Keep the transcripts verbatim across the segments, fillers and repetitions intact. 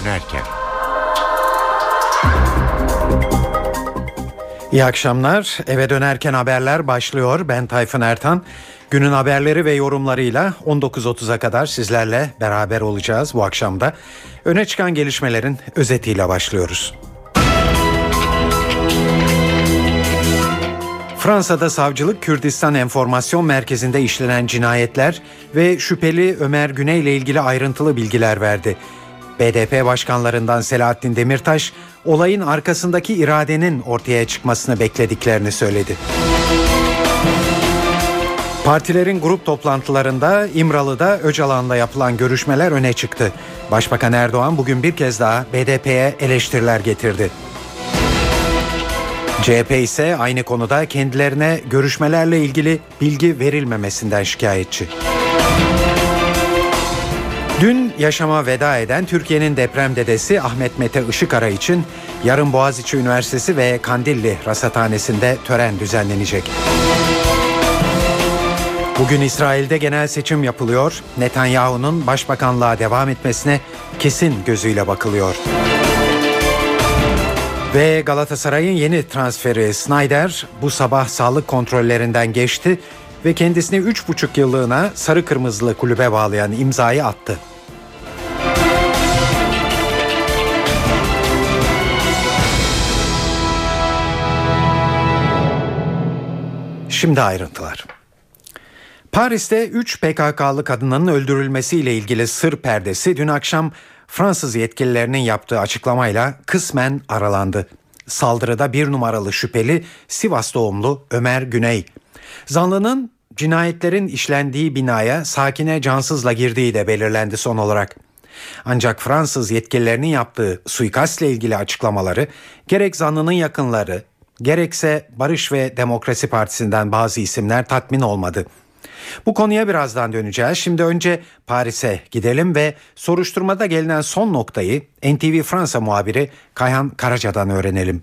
dönerken. İyi akşamlar. Eve dönerken haberler başlıyor. Ben Tayfun Ertan. Günün haberleri ve yorumlarıyla on dokuz otuza kadar sizlerle beraber olacağız bu akşamda. Öne çıkan gelişmelerin özetiyle başlıyoruz. Fransa'da savcılık Kürdistan Enformasyon Merkezi'nde işlenen cinayetler ve şüpheli Ömer Güney ile ilgili ayrıntılı bilgiler verdi. B D P başkanlarından Selahattin Demirtaş, olayın arkasındaki iradenin ortaya çıkmasını beklediklerini söyledi. Partilerin grup toplantılarında İmralı'da Öcalan'la yapılan görüşmeler öne çıktı. Başbakan Erdoğan bugün bir kez daha B D P'ye eleştiriler getirdi. C H P ise aynı konuda kendilerine görüşmelerle ilgili bilgi verilmemesinden şikayetçi. Dün yaşama veda eden Türkiye'nin deprem dedesi Ahmet Mete Işıkara için yarın Boğaziçi Üniversitesi ve Kandilli Rasathanesi'nde tören düzenlenecek. Bugün İsrail'de genel seçim yapılıyor. Netanyahu'nun başbakanlığa devam etmesine kesin gözüyle bakılıyor. Ve Galatasaray'ın yeni transferi Sneijder bu sabah sağlık kontrollerinden geçti ve kendisini üç buçuk yıllığına sarı kırmızılı kulübe bağlayan imzayı attı. Şimdi ayrıntılar. Paris'te üç P K K'lı kadının öldürülmesiyle ilgili sır perdesi dün akşam Fransız yetkililerinin yaptığı açıklamayla kısmen aralandı. Saldırıda bir numaralı şüpheli Sivas doğumlu Ömer Güney. Zanlının cinayetlerin işlendiği binaya Sakine Cansız'la girdiği de belirlendi son olarak. Ancak Fransız yetkililerinin yaptığı suikastla ilgili açıklamaları gerek zanlının yakınları gerekse Barış ve Demokrasi Partisi'nden bazı isimler tatmin olmadı. Bu konuya birazdan döneceğiz. Şimdi önce Paris'e gidelim ve soruşturmada gelinen son noktayı N T V Fransa muhabiri Kayhan Karaca'dan öğrenelim.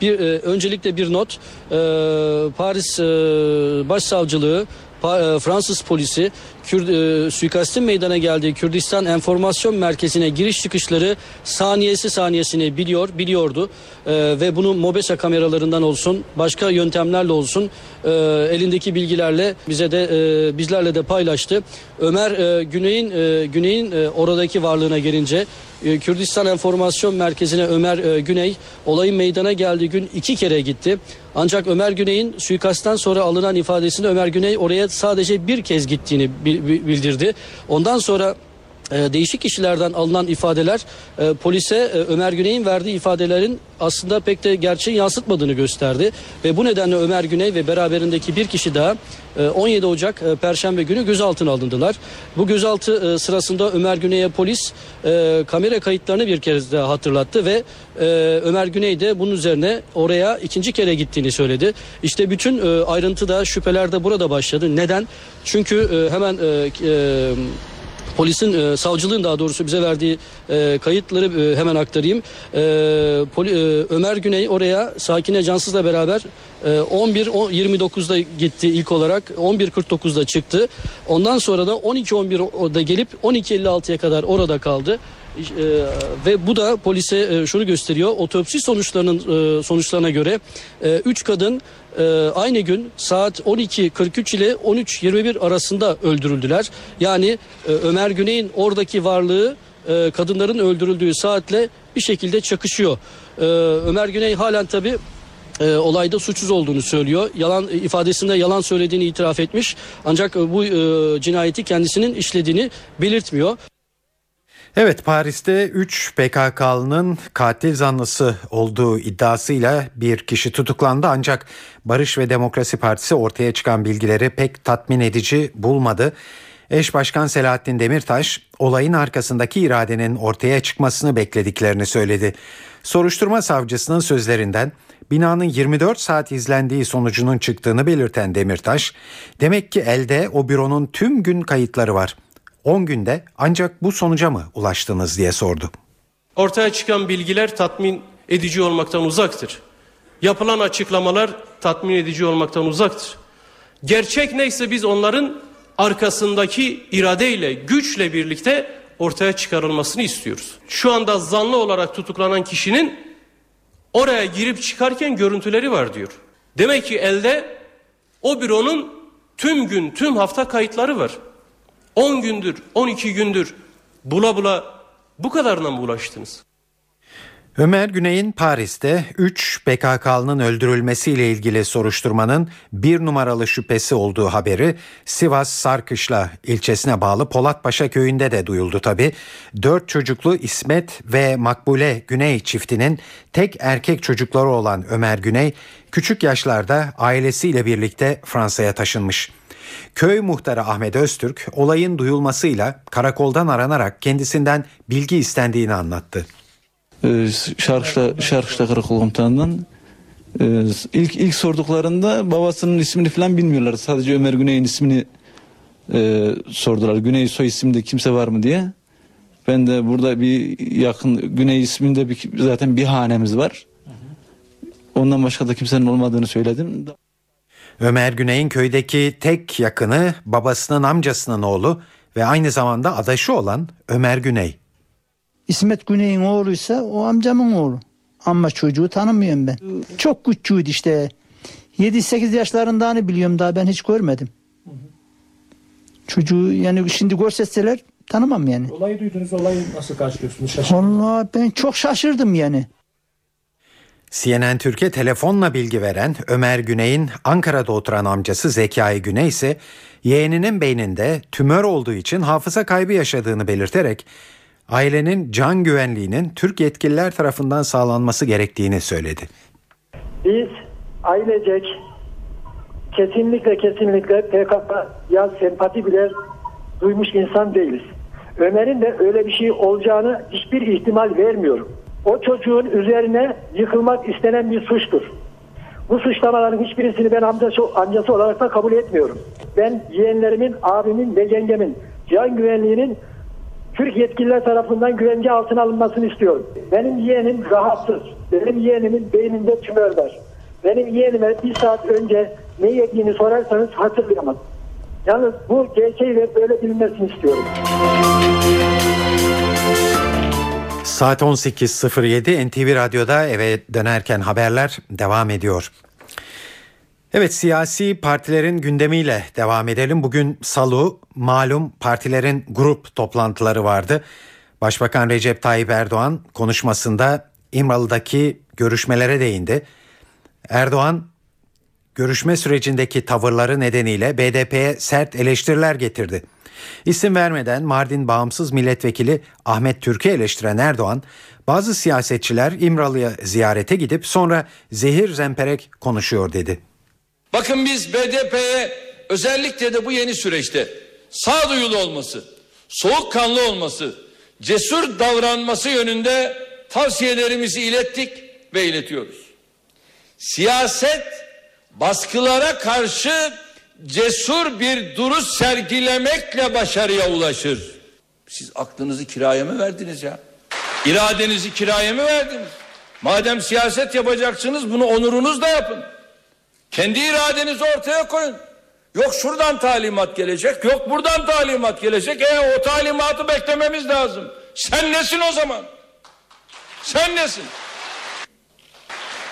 Bir, e, öncelikle bir not. E, Paris e, Başsavcılığı, pa, e, Fransız polisi, Kür, e, suikastin meydana geldiği Kürdistan Enformasyon Merkezi'ne giriş çıkışları saniyesi saniyesini biliyor, biliyordu. E, ve bunu MOBESA kameralarından olsun, başka yöntemlerle olsun e, elindeki bilgilerle bize de e, bizlerle de paylaştı. Ömer e, Güney'in e, Güney'in e, oradaki varlığına gelince e, Kürdistan Enformasyon Merkezi'ne Ömer e, Güney olayın meydana geldiği gün iki kere gitti. Ancak Ömer Güney'in suikastten sonra alınan ifadesinde Ömer Güney oraya sadece bir kez gittiğini bildirdi. Ondan sonra e, değişik kişilerden alınan ifadeler e, polise e, Ömer Güney'in verdiği ifadelerin aslında pek de gerçeği yansıtmadığını gösterdi. Ve bu nedenle Ömer Güney ve beraberindeki bir kişi daha e, on yedi Ocak e, Perşembe günü gözaltına alındılar. Bu gözaltı e, sırasında Ömer Güney'e polis e, kamera kayıtlarını bir kez daha hatırlattı ve e, Ömer Güney de bunun üzerine oraya ikinci kere gittiğini söyledi. İşte bütün e, ayrıntı da şüpheler de burada başladı. Neden? Çünkü e, hemen... E, e, Polisin, e, savcılığın daha doğrusu bize verdiği e, kayıtları e, hemen aktarayım. E, poli, e, Ömer Güney oraya Sakine Cansız'la beraber e, on bir yirmi dokuzda gitti ilk olarak. on bir kırk dokuzda çıktı. Ondan sonra da on iki on birde gelip on iki elli altıya kadar orada kaldı. E, ve bu da polise e, şunu gösteriyor. Otopsi sonuçlarının e, sonuçlarına göre üç e, kadın Ee, aynı gün saat on iki kırk üç ile on üç yirmi bir arasında öldürüldüler. Yani e, Ömer Güney'in oradaki varlığı e, kadınların öldürüldüğü saatle bir şekilde çakışıyor. E, Ömer Güney halen tabii E, olayda suçsuz olduğunu söylüyor. Yalan ifadesinde yalan söylediğini itiraf etmiş. Ancak e, bu e, cinayeti kendisinin işlediğini belirtmiyor. Evet, Paris'te üç P K K'lının katil zanlısı olduğu iddiasıyla bir kişi tutuklandı ancak Barış ve Demokrasi Partisi ortaya çıkan bilgileri pek tatmin edici bulmadı. Eş Başkan Selahattin Demirtaş olayın arkasındaki iradenin ortaya çıkmasını beklediklerini söyledi. Soruşturma savcısının sözlerinden binanın yirmi dört saat izlendiği sonucunun çıktığını belirten Demirtaş, "Demek ki elde o büronun tüm gün kayıtları var. on günde ancak bu sonuca mı ulaştınız?" diye sordu. Ortaya çıkan bilgiler tatmin edici olmaktan uzaktır. Yapılan açıklamalar tatmin edici olmaktan uzaktır. Gerçek neyse biz onların arkasındaki iradeyle, güçle birlikte ortaya çıkarılmasını istiyoruz. Şu anda zanlı olarak tutuklanan kişinin oraya girip çıkarken görüntüleri var diyor. Demek ki elde o büronun tüm gün, tüm hafta kayıtları var. on gündür, on iki gündür bula bula bu kadarına mı ulaştınız? Ömer Güney'in Paris'te üç B K K'lının öldürülmesiyle ilgili soruşturmanın bir numaralı şüphesi olduğu haberi Sivas Sarkışla ilçesine bağlı Polatpaşa köyünde de duyuldu tabii. Dört çocuklu İsmet ve Makbule Güney çiftinin tek erkek çocukları olan Ömer Güney küçük yaşlarda ailesiyle birlikte Fransa'ya taşınmış. Köy muhtarı Ahmet Öztürk olayın duyulmasıyla karakoldan aranarak kendisinden bilgi istendiğini anlattı. Şarkışla, Şarkışla Karakol Komutanı'ndan ilk ilk sorduklarında babasının ismini falan bilmiyorlar. Sadece Ömer Güney'in ismini e, sordular. Güney soy isimde kimse var mı diye. Ben de burada bir yakın Güney isminde bir, zaten bir hanemiz var. Ondan başka da kimsenin olmadığını söyledim. Ömer Güney'in köydeki tek yakını babasının amcasının oğlu ve aynı zamanda adaşı olan Ömer Güney. İsmet Güney'in oğluysa o amcamın oğlu. Ama çocuğu tanımıyorum ben. Çok küçüğüydü işte. yedi sekiz yaşlarından biliyorum, daha ben hiç görmedim. Çocuğu yani şimdi görseseler tanımam yani. Olayı duydunuz, olayı nasıl karşılıyorsunuz? Vallahi ben çok şaşırdım yani. C N N Türkiye telefonla bilgi veren Ömer Güney'in Ankara'da oturan amcası Zekai Güney ise yeğeninin beyninde tümör olduğu için hafıza kaybı yaşadığını belirterek ailenin can güvenliğinin Türk yetkililer tarafından sağlanması gerektiğini söyledi. Biz ailecek kesinlikle kesinlikle P K K'ya sempati bile duymuş insan değiliz. Ömer'in de öyle bir şey olacağını hiçbir ihtimal vermiyorum. O çocuğun üzerine yıkılmak istenen bir suçtur. Bu suçlamaların hiçbirisini ben amcası, amcası olarak da kabul etmiyorum. Ben yeğenlerimin, abimin ve yengemin can güvenliğinin Türk yetkililer tarafından güvence altına alınmasını istiyorum. Benim yeğenim rahatsız. Benim yeğenimin beyninde tümör var. Benim yeğenime bir saat önce ne yediğini sorarsanız hatırlayamaz. Yalnız bu gerçeğiyle böyle bilinmesini istiyorum. Saat on sekiz sıfır yedi N T V Radyo'da eve dönerken haberler devam ediyor. Evet, siyasi partilerin gündemiyle devam edelim. Bugün Salı, malum partilerin grup toplantıları vardı. Başbakan Recep Tayyip Erdoğan konuşmasında İmralı'daki görüşmelere değindi. Erdoğan görüşme sürecindeki tavırları nedeniyle B D P'ye sert eleştiriler getirdi. İsim vermeden Mardin Bağımsız Milletvekili Ahmet Türk'ü eleştiren Erdoğan, bazı siyasetçiler İmralı'ya ziyarete gidip sonra zehir zemperek konuşuyor dedi. Bakın biz B D P'ye özellikle de bu yeni süreçte sağduyulu olması, soğukkanlı olması, cesur davranması yönünde tavsiyelerimizi ilettik ve iletiyoruz. Siyaset baskılara karşı cesur bir duruş sergilemekle başarıya ulaşır. Siz aklınızı kiraya mı verdiniz ya? İradenizi kiraya mı verdiniz? Madem siyaset yapacaksınız bunu onurunuzla yapın. Kendi iradenizi ortaya koyun. Yok şuradan talimat gelecek, yok buradan talimat gelecek. E o talimatı beklememiz lazım. Sen nesin o zaman? Sen nesin?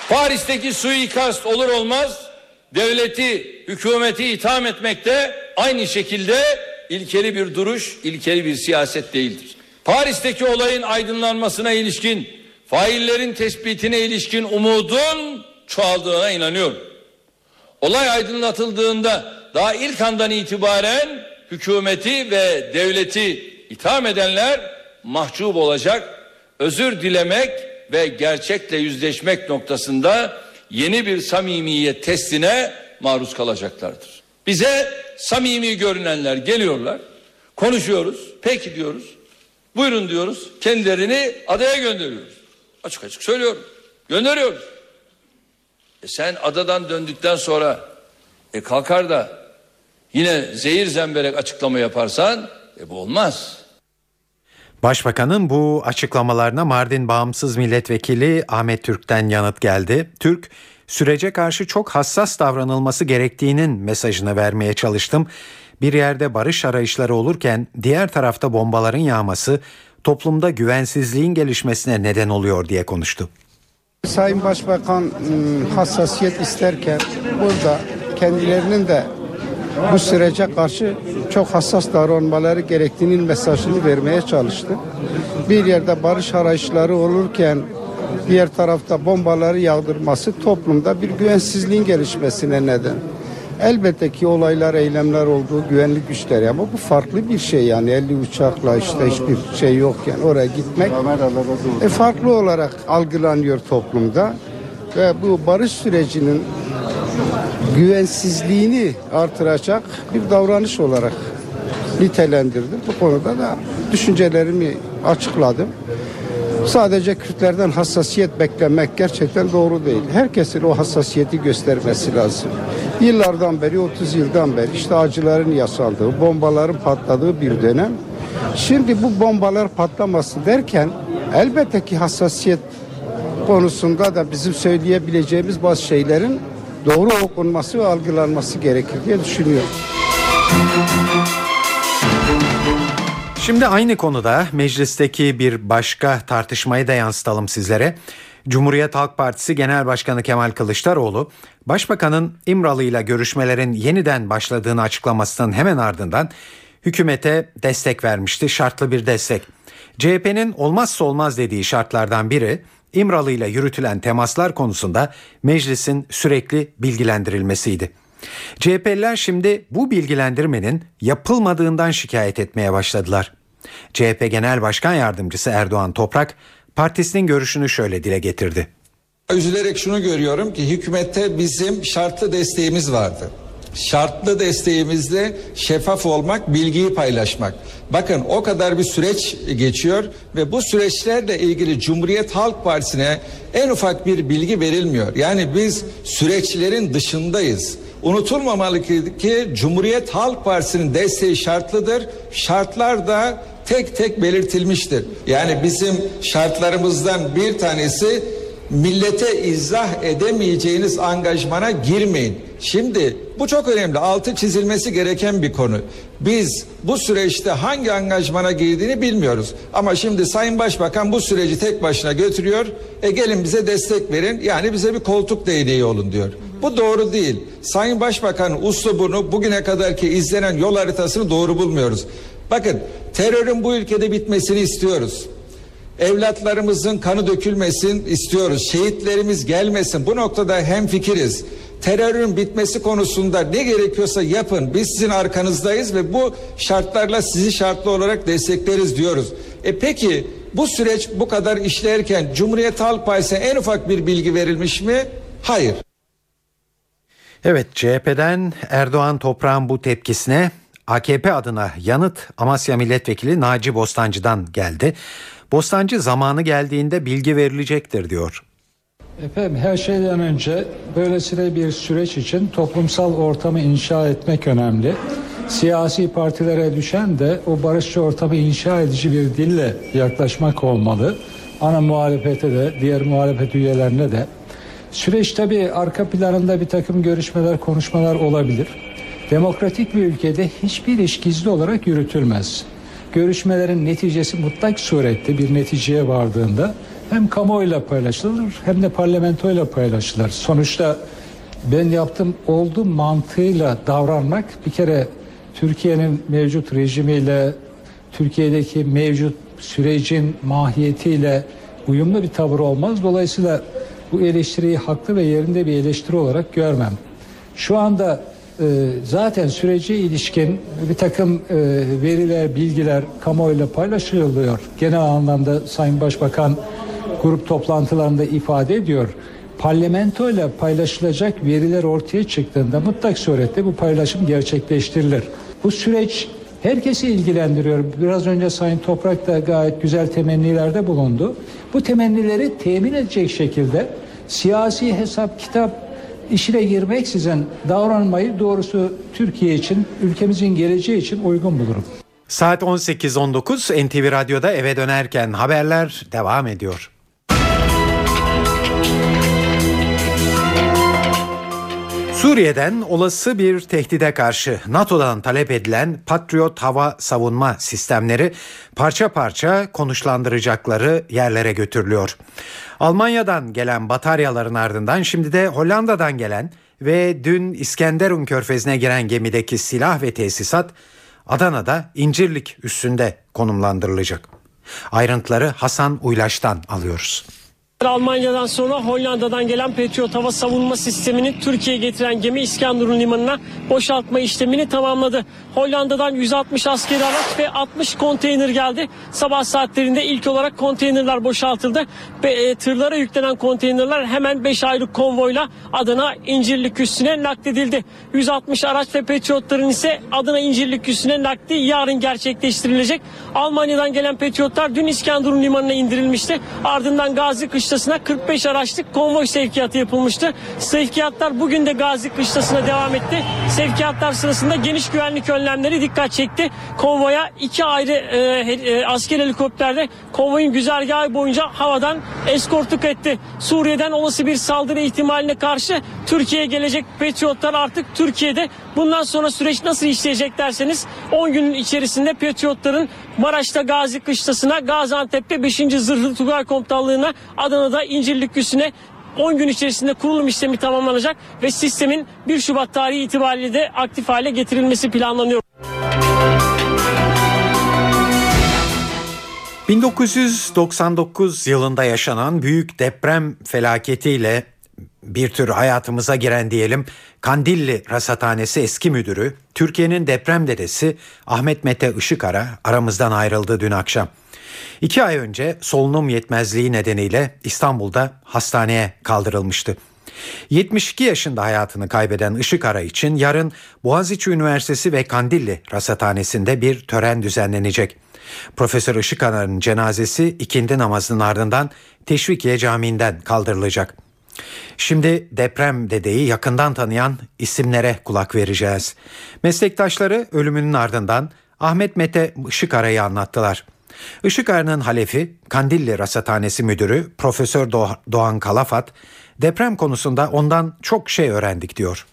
Paris'teki suikast olur olmaz devleti, hükümeti itham etmekte aynı şekilde ilkeli bir duruş, ilkeli bir siyaset değildir. Paris'teki olayın aydınlanmasına ilişkin, faillerin tespitine ilişkin umudun çoğaldığına inanıyorum. Olay aydınlatıldığında daha ilk andan itibaren hükümeti ve devleti itham edenler mahcup olacak, özür dilemek ve gerçekle yüzleşmek noktasında yeni bir samimiyet testine maruz kalacaklardır. Bize samimi görünenler geliyorlar, konuşuyoruz, peki diyoruz, buyurun diyoruz, kendilerini adaya gönderiyoruz. Açık açık söylüyorum, gönderiyoruz. E sen adadan döndükten sonra e kalkar da yine zehir zemberek açıklama yaparsan e bu olmaz. Başbakanın bu açıklamalarına Mardin Bağımsız Milletvekili Ahmet Türk'ten yanıt geldi. Türk, sürece karşı çok hassas davranılması gerektiğinin mesajını vermeye çalıştım. bir yerde barış arayışları olurken diğer tarafta bombaların yağması toplumda güvensizliğin gelişmesine neden oluyor diye konuştu. Sayın Başbakan hassasiyet isterken burada kendilerinin de bu sürece karşı çok hassas davranmaları gerektiğinin mesajını vermeye çalıştı. Bir yerde barış arayışları olurken diğer tarafta bombaları yağdırması toplumda bir güvensizliğin gelişmesine neden. Elbette ki olaylar, eylemler oldu, güvenlik güçleri, ama bu farklı bir şey yani. elli uçakla işte hiçbir şey yokken oraya gitmek e, farklı olarak algılanıyor toplumda ve bu barış sürecinin güvensizliğini artıracak bir davranış olarak nitelendirdi. Bu konuda da düşüncelerimi açıkladım. Sadece Kürtlerden hassasiyet beklemek gerçekten doğru değil. Herkesin o hassasiyeti göstermesi lazım. Yıllardan beri, otuz yıldan beri işte acıların yaşandığı, bombaların patladığı bir dönem. Şimdi bu bombalar patlaması derken elbette ki hassasiyet konusunda da bizim söyleyebileceğimiz bazı şeylerin doğru okunması ve algılanması gerekir diye düşünüyorum. Şimdi aynı konuda meclisteki bir başka tartışmayı da yansıtalım sizlere. Cumhuriyet Halk Partisi Genel Başkanı Kemal Kılıçdaroğlu, Başbakan'ın İmralı ile görüşmelerin yeniden başladığını açıklamasının hemen ardından hükümete destek vermişti, şartlı bir destek. C H P'nin olmazsa olmaz dediği şartlardan biri İmralı ile yürütülen temaslar konusunda meclisin sürekli bilgilendirilmesiydi. C H P'liler şimdi bu bilgilendirmenin yapılmadığından şikayet etmeye başladılar. C H P Genel Başkan Yardımcısı Erdoğan Toprak partisinin görüşünü şöyle dile getirdi. Üzülerek şunu görüyorum ki hükümete bizim şartlı desteğimiz vardı. Şartlı desteğimizle şeffaf olmak, bilgiyi paylaşmak. Bakın o kadar bir süreç geçiyor ve bu süreçlerle ilgili Cumhuriyet Halk Partisi'ne en ufak bir bilgi verilmiyor. Yani biz süreçlerin dışındayız. Unutulmamalı ki, ki Cumhuriyet Halk Partisi'nin desteği şartlıdır. Şartlar da tek tek belirtilmiştir. Yani bizim şartlarımızdan bir tanesi millete izah edemeyeceğiniz angajmana girmeyin. Şimdi bu çok önemli, altı çizilmesi gereken bir konu. Biz bu süreçte hangi angajmana girdiğini bilmiyoruz. Ama şimdi Sayın Başbakan bu süreci tek başına götürüyor. E gelin bize destek verin, yani bize bir koltuk değneği olun diyor. Bu doğru değil. Sayın Başbakan'ın uslubunu, bugüne kadarki izlenen yol haritasını doğru bulmuyoruz. Bakın, terörün bu ülkede bitmesini istiyoruz. Evlatlarımızın kanı dökülmesin istiyoruz. Şehitlerimiz gelmesin. Bu noktada hemfikiriz. Terörün bitmesi konusunda ne gerekiyorsa yapın. Biz sizin arkanızdayız ve bu şartlarla sizi şartlı olarak destekleriz diyoruz. E peki bu süreç bu kadar işlerken Cumhuriyet Halk Partisi'ne en ufak bir bilgi verilmiş mi? Hayır. Evet, C H P'den Erdoğan Toprak'ın bu tepkisine A K P adına yanıt Amasya Milletvekili Naci Bostancı'dan geldi. Bostancı zamanı geldiğinde bilgi verilecektir diyor. Efendim, her şeyden önce böylesine bir süreç için toplumsal ortamı inşa etmek önemli. Siyasi partilere düşen de o barışçı ortamı inşa edici bir dille yaklaşmak olmalı. Ana muhalefete de, diğer muhalefet üyelerine de. Süreç tabii arka planında bir takım görüşmeler, konuşmalar olabilir. Demokratik bir ülkede hiçbir iş gizli olarak yürütülmez. Görüşmelerin neticesi mutlak surette bir neticeye vardığında hem kamuoyuyla paylaşılır hem de parlamentoyla paylaşılır. Sonuçta ben yaptım oldu mantığıyla davranmak bir kere Türkiye'nin mevcut rejimiyle, Türkiye'deki mevcut sürecin mahiyetiyle uyumlu bir tavır olmaz. Dolayısıyla bu eleştiriyi haklı ve yerinde bir eleştiri olarak görmem. Şu anda zaten sürece ilişkin bir takım veriler, bilgiler kamuoyuyla paylaşılıyor. Genel anlamda Sayın Başbakan grup toplantılarında ifade ediyor. Parlamentoyla paylaşılacak veriler ortaya çıktığında mutlak surette bu paylaşım gerçekleştirilir. Bu süreç herkesi ilgilendiriyor. Biraz önce Sayın Toprak da gayet güzel temennilerde bulundu. Bu temennileri temin edecek şekilde siyasi hesap kitap İşine girmeksizin davranmayı doğrusu Türkiye için, ülkemizin geleceği için uygun bulurum. Saat on sekiz on dokuz N T V Radyo'da eve dönerken haberler devam ediyor. Suriye'den olası bir tehdide karşı NATO'dan talep edilen Patriot hava savunma sistemleri parça parça konuşlandıracakları yerlere götürülüyor. Almanya'dan gelen bataryaların ardından şimdi de Hollanda'dan gelen ve dün İskenderun Körfezi'ne giren gemideki silah ve tesisat Adana'da İncirlik üssünde konumlandırılacak. Ayrıntıları Hasan Uylaş'tan alıyoruz. Almanya'dan sonra Hollanda'dan gelen Patriot hava savunma sistemini Türkiye'ye getiren gemi İskenderun limanına boşaltma işlemini tamamladı. Hollanda'dan yüz altmış askeri araç ve altmış konteyner geldi. Sabah saatlerinde ilk olarak konteynerler boşaltıldı. Ve tırlara yüklenen konteynerler hemen beş aylık konvoyla Adana İncirlik üssüne nakledildi. yüz altmış araç ve Patriotların ise Adana İncirlik üssüne nakli yarın gerçekleştirilecek. Almanya'dan gelen Patriotlar dün İskenderun limanına indirilmişti. Ardından Gazi Kışlası'na kırk beş araçlık konvoy sevkiyatı yapılmıştı. Sevkiyatlar bugün de Gazi Kışlası'na devam etti. Sevkiyatlar sırasında geniş güvenlik önlemleri dikkat çekti. Konvoya iki ayrı e, e, asker helikopterde konvoyun güzergahı boyunca havadan eskortluk etti. Suriye'den olası bir saldırı ihtimaline karşı Türkiye'ye gelecek Patriotlar artık Türkiye'de. Bundan sonra süreç nasıl işleyecek derseniz on gün içerisinde Patriotların Maraş'ta Gazi Kışlası'na, Gaziantep'te beşinci Zırhlı Tugay Komutanlığı'na, Adana'da İncirlik Üssü'ne on gün içerisinde kurulum işlemi tamamlanacak ve sistemin bir Şubat tarihi itibariyle de aktif hale getirilmesi planlanıyor. bin dokuz yüz doksan dokuz yılında yaşanan büyük deprem felaketiyle bir tür hayatımıza giren diyelim Kandilli Rasathanesi eski müdürü, Türkiye'nin deprem dedesi Ahmet Mete Işıkara aramızdan ayrıldı dün akşam. İki ay önce solunum yetmezliği nedeniyle İstanbul'da hastaneye kaldırılmıştı. yetmiş iki yaşında hayatını kaybeden Işıkara için yarın Boğaziçi Üniversitesi ve Kandilli Rasathanesi'nde bir tören düzenlenecek. Profesör Işıkara'nın cenazesi ikindi namazının ardından Teşvikiye Camii'nden kaldırılacak. Şimdi deprem dedeyi yakından tanıyan isimlere kulak vereceğiz. Meslektaşları ölümünün ardından Ahmet Mete Işıkara'yı anlattılar. Işıkara'nın halefi Kandilli Rasathanesi Müdürü Profesör Doğan Kalafat deprem konusunda ondan çok şey öğrendik diyor.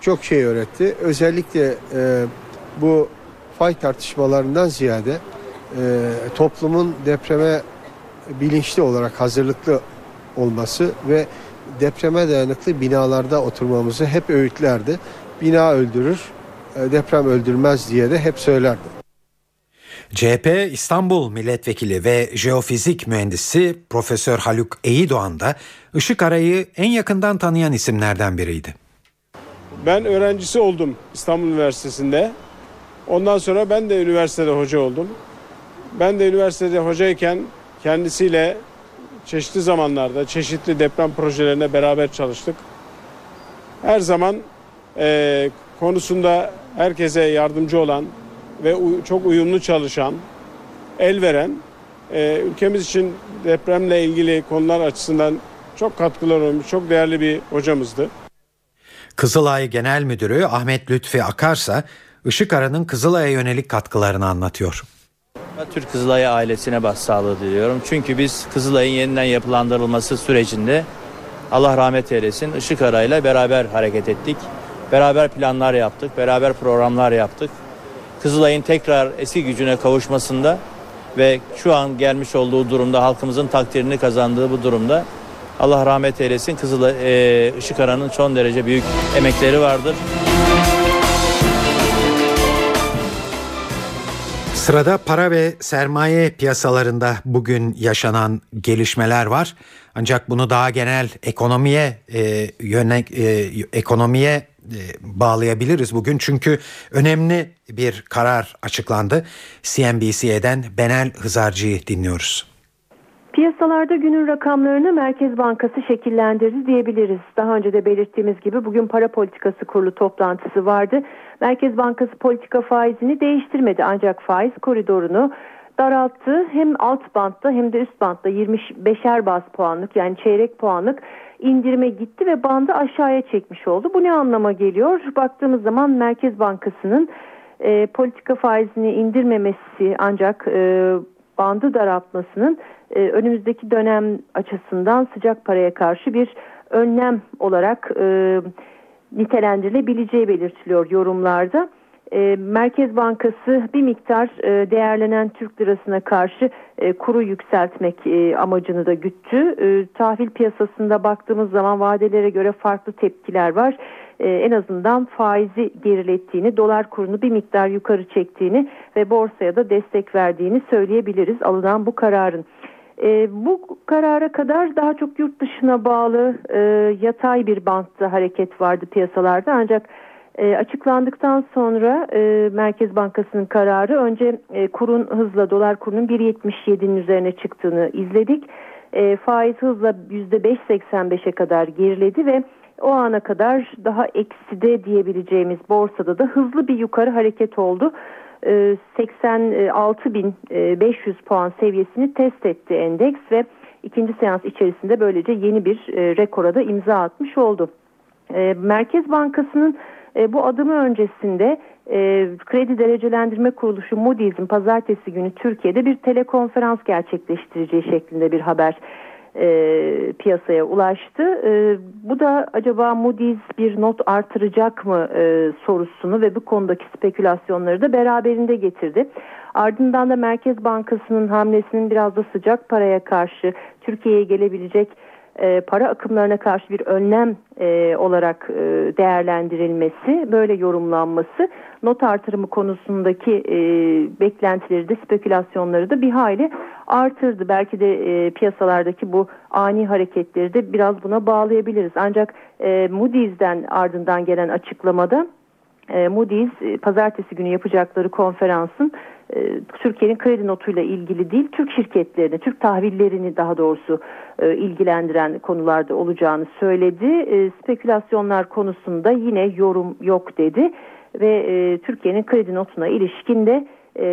Çok şey öğretti. Özellikle e, bu fay tartışmalarından ziyade e, toplumun depreme bilinçli olarak hazırlıklı olması ve depreme dayanıklı binalarda oturmamızı hep öğütlerdi. Bina öldürür, deprem öldürmez diye de hep söylerdi. C H P İstanbul Milletvekili ve jeofizik mühendisi Profesör Haluk Eyidoğan da Işıkara'yı en yakından tanıyan isimlerden biriydi. Ben öğrencisi oldum İstanbul Üniversitesi'nde. Ondan sonra ben de üniversitede hoca oldum. Ben de üniversitede hocayken kendisiyle çeşitli zamanlarda çeşitli deprem projelerine beraber çalıştık. Her zaman e, konusunda herkese yardımcı olan ve u- çok uyumlu çalışan, el veren, e, ülkemiz için depremle ilgili konular açısından çok katkılar olmuş, çok değerli bir hocamızdı. Kızılay Genel Müdürü Ahmet Lütfi Akarsa, Işıkara'nın Kızılay'a yönelik katkılarını anlatıyor. Türk Kızılay ailesine başsağlığı diliyorum. Çünkü biz Kızılay'ın yeniden yapılandırılması sürecinde Allah rahmet eylesin Işıkara ile beraber hareket ettik. Beraber planlar yaptık, beraber programlar yaptık. Kızılay'ın tekrar eski gücüne kavuşmasında ve şu an gelmiş olduğu durumda halkımızın takdirini kazandığı bu durumda Allah rahmet eylesin Kızılay, e, Işıkara'nın son derece büyük emekleri vardır. Sırada para ve sermaye piyasalarında bugün yaşanan gelişmeler var. Ancak bunu daha genel ekonomiye e, yönelik e, ekonomiye e, bağlayabiliriz bugün. Çünkü önemli bir karar açıklandı. C N B C'den Benel Hızarcı'yı dinliyoruz. Piyasalarda günün rakamlarını Merkez Bankası şekillendirir diyebiliriz. Daha önce de belirttiğimiz gibi bugün para politikası kurulu toplantısı vardı. Merkez Bankası politika faizini değiştirmedi ancak faiz koridorunu daralttı. Hem alt bantta hem de üst bantta yirmi beşer baz puanlık yani çeyrek puanlık indirime gitti ve bandı aşağıya çekmiş oldu. Bu ne anlama geliyor? Baktığımız zaman Merkez Bankası'nın e, politika faizini indirmemesi ancak e, bandı daraltmasının e, önümüzdeki dönem açısından sıcak paraya karşı bir önlem olarak e, nitelendirilebileceği belirtiliyor yorumlarda. Merkez Bankası bir miktar değerlenen Türk lirasına karşı kuru yükseltmek amacını da güttü. Tahvil piyasasında baktığımız zaman vadelere göre farklı tepkiler var. En azından faizi gerilettiğini, dolar kurunu bir miktar yukarı çektiğini ve borsaya da destek verdiğini söyleyebiliriz alınan bu kararın. E, bu karara kadar daha çok yurt dışına bağlı e, yatay bir bantta hareket vardı piyasalarda. Ancak e, açıklandıktan sonra e, Merkez Bankası'nın kararı önce e, kurun hızla dolar kurunun bir yetmiş yedi'nin üzerine çıktığını izledik. E, faiz hızla yüzde beş virgül seksen beş'e kadar geriledi ve o ana kadar daha ekside diyebileceğimiz borsada da hızlı bir yukarı hareket oldu. seksen altı bin beş yüz puan seviyesini test etti endeks ve ikinci seans içerisinde böylece yeni bir rekora da imza atmış oldu. Merkez Bankası'nın bu adımı öncesinde Kredi Derecelendirme Kuruluşu Moody's'in pazartesi günü Türkiye'de bir telekonferans gerçekleştireceği şeklinde bir haber E, piyasaya ulaştı. E, bu da acaba Moody's bir not artıracak mı e, sorusunu ve bu konudaki spekülasyonları da beraberinde getirdi. Ardından da Merkez Bankası'nın hamlesinin biraz da sıcak paraya karşı Türkiye'ye gelebilecek e, para akımlarına karşı bir önlem e, olarak e, değerlendirilmesi, böyle yorumlanması not artırımı konusundaki e, beklentileri de spekülasyonları da bir hayli artırdı. Belki de e, piyasalardaki bu ani hareketleri de biraz buna bağlayabiliriz. Ancak e, Moody's'den ardından gelen açıklamada e, Moody's e, pazartesi günü yapacakları konferansın e, Türkiye'nin kredi notuyla ilgili değil, Türk şirketlerini, Türk tahvillerini daha doğrusu e, ilgilendiren konularda olacağını söyledi. E, spekülasyonlar konusunda yine yorum yok dedi ve e, Türkiye'nin kredi notuna ilişkin de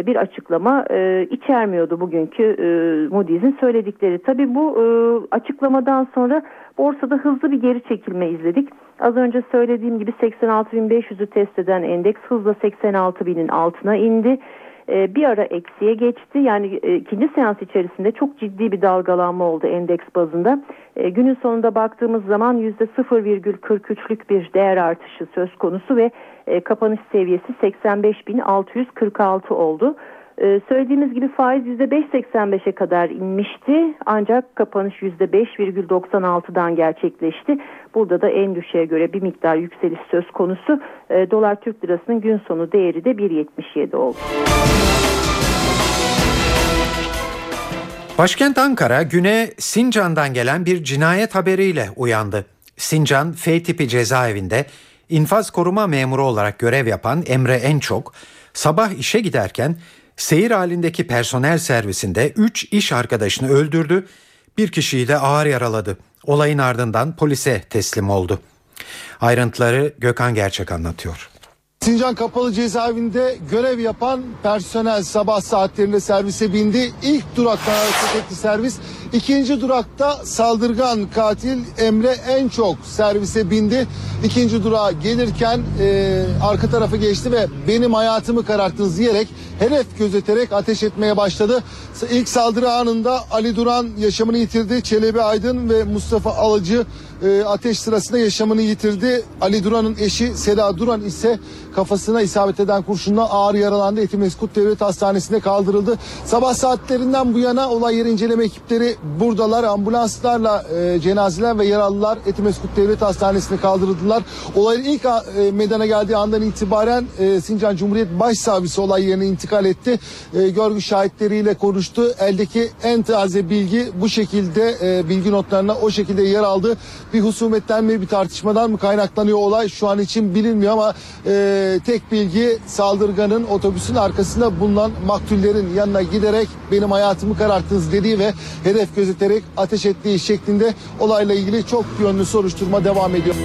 bir açıklama e, içermiyordu bugünkü e, Moody's'in söyledikleri. Tabii bu e, açıklamadan sonra borsada hızlı bir geri çekilme izledik. Az önce söylediğim gibi seksen altı bin beş yüz'ü test eden endeks hızla seksen altı bin'in altına indi. E, bir ara eksiye geçti. Yani e, ikinci seans içerisinde çok ciddi bir dalgalanma oldu endeks bazında. E, günün sonunda baktığımız zaman yüzde sıfır virgül kırk üç'lük bir değer artışı söz konusu ve E, kapanış seviyesi seksen beş bin altı yüz kırk altı oldu. E, söylediğimiz gibi faiz yüzde beş virgül seksen beş'e kadar inmişti. Ancak kapanış yüzde beş virgül doksan altı'dan gerçekleşti. Burada da endişeye göre bir miktar yükseliş söz konusu. E, Dolar Türk Lirası'nın gün sonu değeri de bir yetmiş yedi oldu. Başkent Ankara güne Sincan'dan gelen bir cinayet haberiyle uyandı. Sincan F tipi cezaevinde İnfaz koruma memuru olarak görev yapan Emre Ençok, sabah işe giderken seyir halindeki personel servisinde üç iş arkadaşını öldürdü, bir kişiyi de ağır yaraladı. Olayın ardından polise teslim oldu. Ayrıntıları Gökhan Gerçek anlatıyor. Sincan Kapalı Cezaevinde görev yapan personel sabah saatlerinde servise bindi. İlk duraktan hareket etti servis. İkinci durakta saldırgan katil Emre Ençok servise bindi. İkinci durağa gelirken e, arka tarafa geçti ve benim hayatımı kararttınız diyerek hedef gözeterek ateş etmeye başladı. İlk saldırı anında Ali Duran yaşamını yitirdi. Çelebi Aydın ve Mustafa Alıcı e, ateş sırasında yaşamını yitirdi. Ali Duran'ın eşi Seda Duran ise kafasına isabet eden kurşunla ağır yaralandı. Etimesgut Devlet Hastanesi'ne kaldırıldı. Sabah saatlerinden bu yana olay yeri inceleme ekipleri buradalar. Ambulanslarla e, cenazeler ve yaralılar Etimesgut Devlet Hastanesi'ne kaldırıldılar. Olayın ilk e, meydana geldiği andan itibaren e, Sincan Cumhuriyet Başsavcısı olay yerine intikal etti. E, görgü şahitleriyle konuştu. Eldeki en taze bilgi bu şekilde e, bilgi notlarına o şekilde yer aldı. Bir husumetten mi bir tartışmadan mı kaynaklanıyor olay şu an için bilinmiyor ama e, tek bilgi saldırganın otobüsün arkasında bulunan maktullerin yanına giderek benim hayatımı kararttınız dediği ve hedef gözeterek ateş ettiği şeklinde olayla ilgili çok yönlü soruşturma devam ediyor.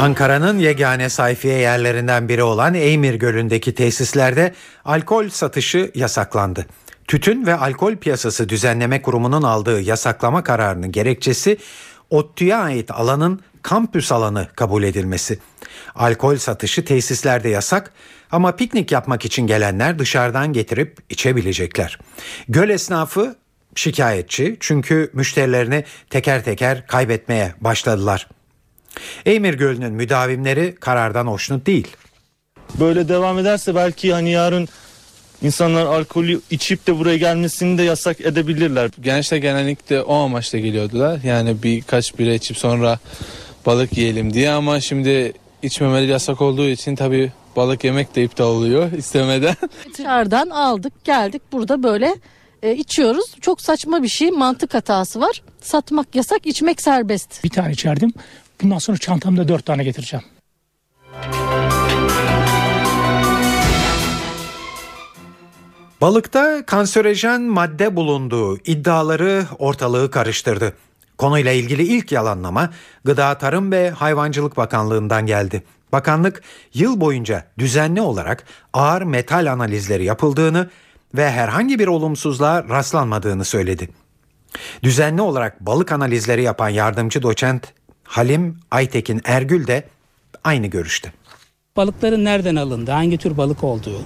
Ankara'nın yegane sayfiye yerlerinden biri olan Eymir Gölü'ndeki tesislerde alkol satışı yasaklandı. Tütün ve Alkol Piyasası Düzenleme Kurumu'nun aldığı yasaklama kararının gerekçesi ODTÜ'ye ait alanın kampüs alanı kabul edilmesi. Alkol satışı tesislerde yasak ama piknik yapmak için gelenler dışarıdan getirip içebilecekler. Göl esnafı şikayetçi çünkü müşterilerini teker teker kaybetmeye başladılar. Emirgöl'ün müdavimleri karardan hoşnut değil. Böyle devam ederse belki hani yarın insanlar alkolü içip de buraya gelmesini de yasak edebilirler. Gençler genellikle o amaçla geliyordular. Yani birkaç bira içip sonra balık yiyelim diye, ama şimdi içmemeleri yasak olduğu için tabii balık yemek de iptal oluyor istemeden. Dışarıdan aldık geldik, burada böyle e, içiyoruz. Çok saçma bir şey, mantık hatası var. Satmak yasak, içmek serbest. Bir tane içerdim, bundan sonra çantamda dört tane getireceğim. Balıkta kanserojen madde bulunduğu iddiaları ortalığı karıştırdı. Konuyla ilgili ilk yalanlama Gıda, Tarım ve Hayvancılık Bakanlığı'ndan geldi. Bakanlık yıl boyunca düzenli olarak ağır metal analizleri yapıldığını ve herhangi bir olumsuzluğa rastlanmadığını söyledi. Düzenli olarak balık analizleri yapan yardımcı doçent Halim Aytekin Ergül de aynı görüşte. Balıkların nereden alındığı, hangi tür balık olduğu,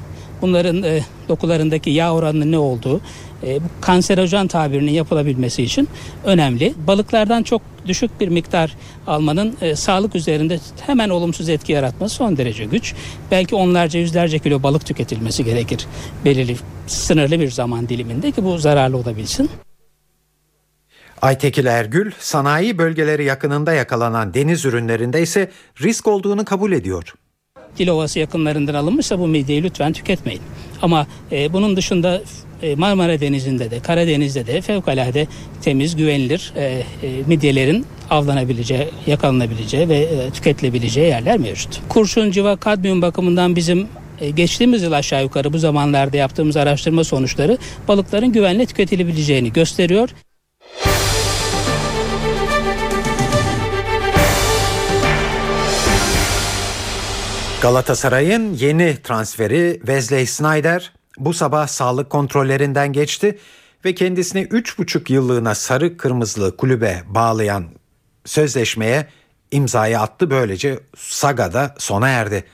bunların e, dokularındaki yağ oranının ne olduğu, e, kanserojen tabirinin yapılabilmesi için önemli. Balıklardan çok düşük bir miktar almanın e, sağlık üzerinde hemen olumsuz etki yaratması son derece güç. Belki onlarca, yüzlerce kilo balık tüketilmesi gerekir belirli, sınırlı bir zaman diliminde ki bu zararlı olabilsin. Aytekin Ergül, sanayi bölgeleri yakınında yakalanan deniz ürünlerinde ise risk olduğunu kabul ediyor. Dilovası yakınlarından alınmışsa bu midyeyi lütfen tüketmeyin. Ama e, bunun dışında e, Marmara Denizi'nde de, Karadeniz'de de fevkalade temiz, güvenilir e, e, midyelerin avlanabileceği, yakalanabileceği ve e, tüketilebileceği yerler mevcut. Kurşun, civa, kadmiyum bakımından bizim e, geçtiğimiz yıl aşağı yukarı bu zamanlarda yaptığımız araştırma sonuçları balıkların güvenle tüketilebileceğini gösteriyor. Galatasaray'ın yeni transferi Wesley Sneijder bu sabah sağlık kontrollerinden geçti ve kendisini üç buçuk yıllığına sarı kırmızılı kulübe bağlayan sözleşmeye imzayı attı. Böylece saga da sona erdi.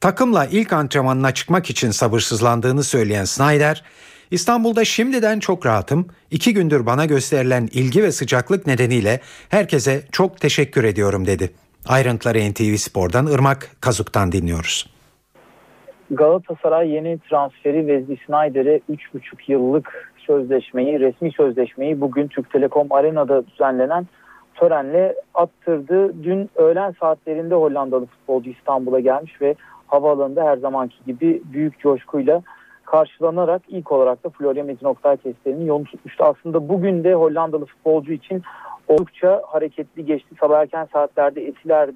Takımla ilk antrenmanına çıkmak için sabırsızlandığını söyleyen Sneijder, "İstanbul'da şimdiden çok rahatım. İki gündür bana gösterilen ilgi ve sıcaklık nedeniyle herkese çok teşekkür ediyorum" dedi. Ayrıntıları N T V Spor'dan Irmak Kazuk'tan dinliyoruz. Galatasaray yeni transferi Wesley Sneijder'e üç buçuk yıllık sözleşmeyi, resmi sözleşmeyi bugün Türk Telekom Arena'da düzenlenen törenle attırdı. Dün öğlen saatlerinde Hollandalı futbolcu İstanbul'a gelmiş ve havaalanında her zamanki gibi büyük coşkuyla karşılanarak ilk olarak da Florya Metin Oktay testlerinin yolunu tutmuştu. Aslında bugün de Hollandalı futbolcu için oldukça hareketli geçti. Sabah erken saatlerde Etiler'de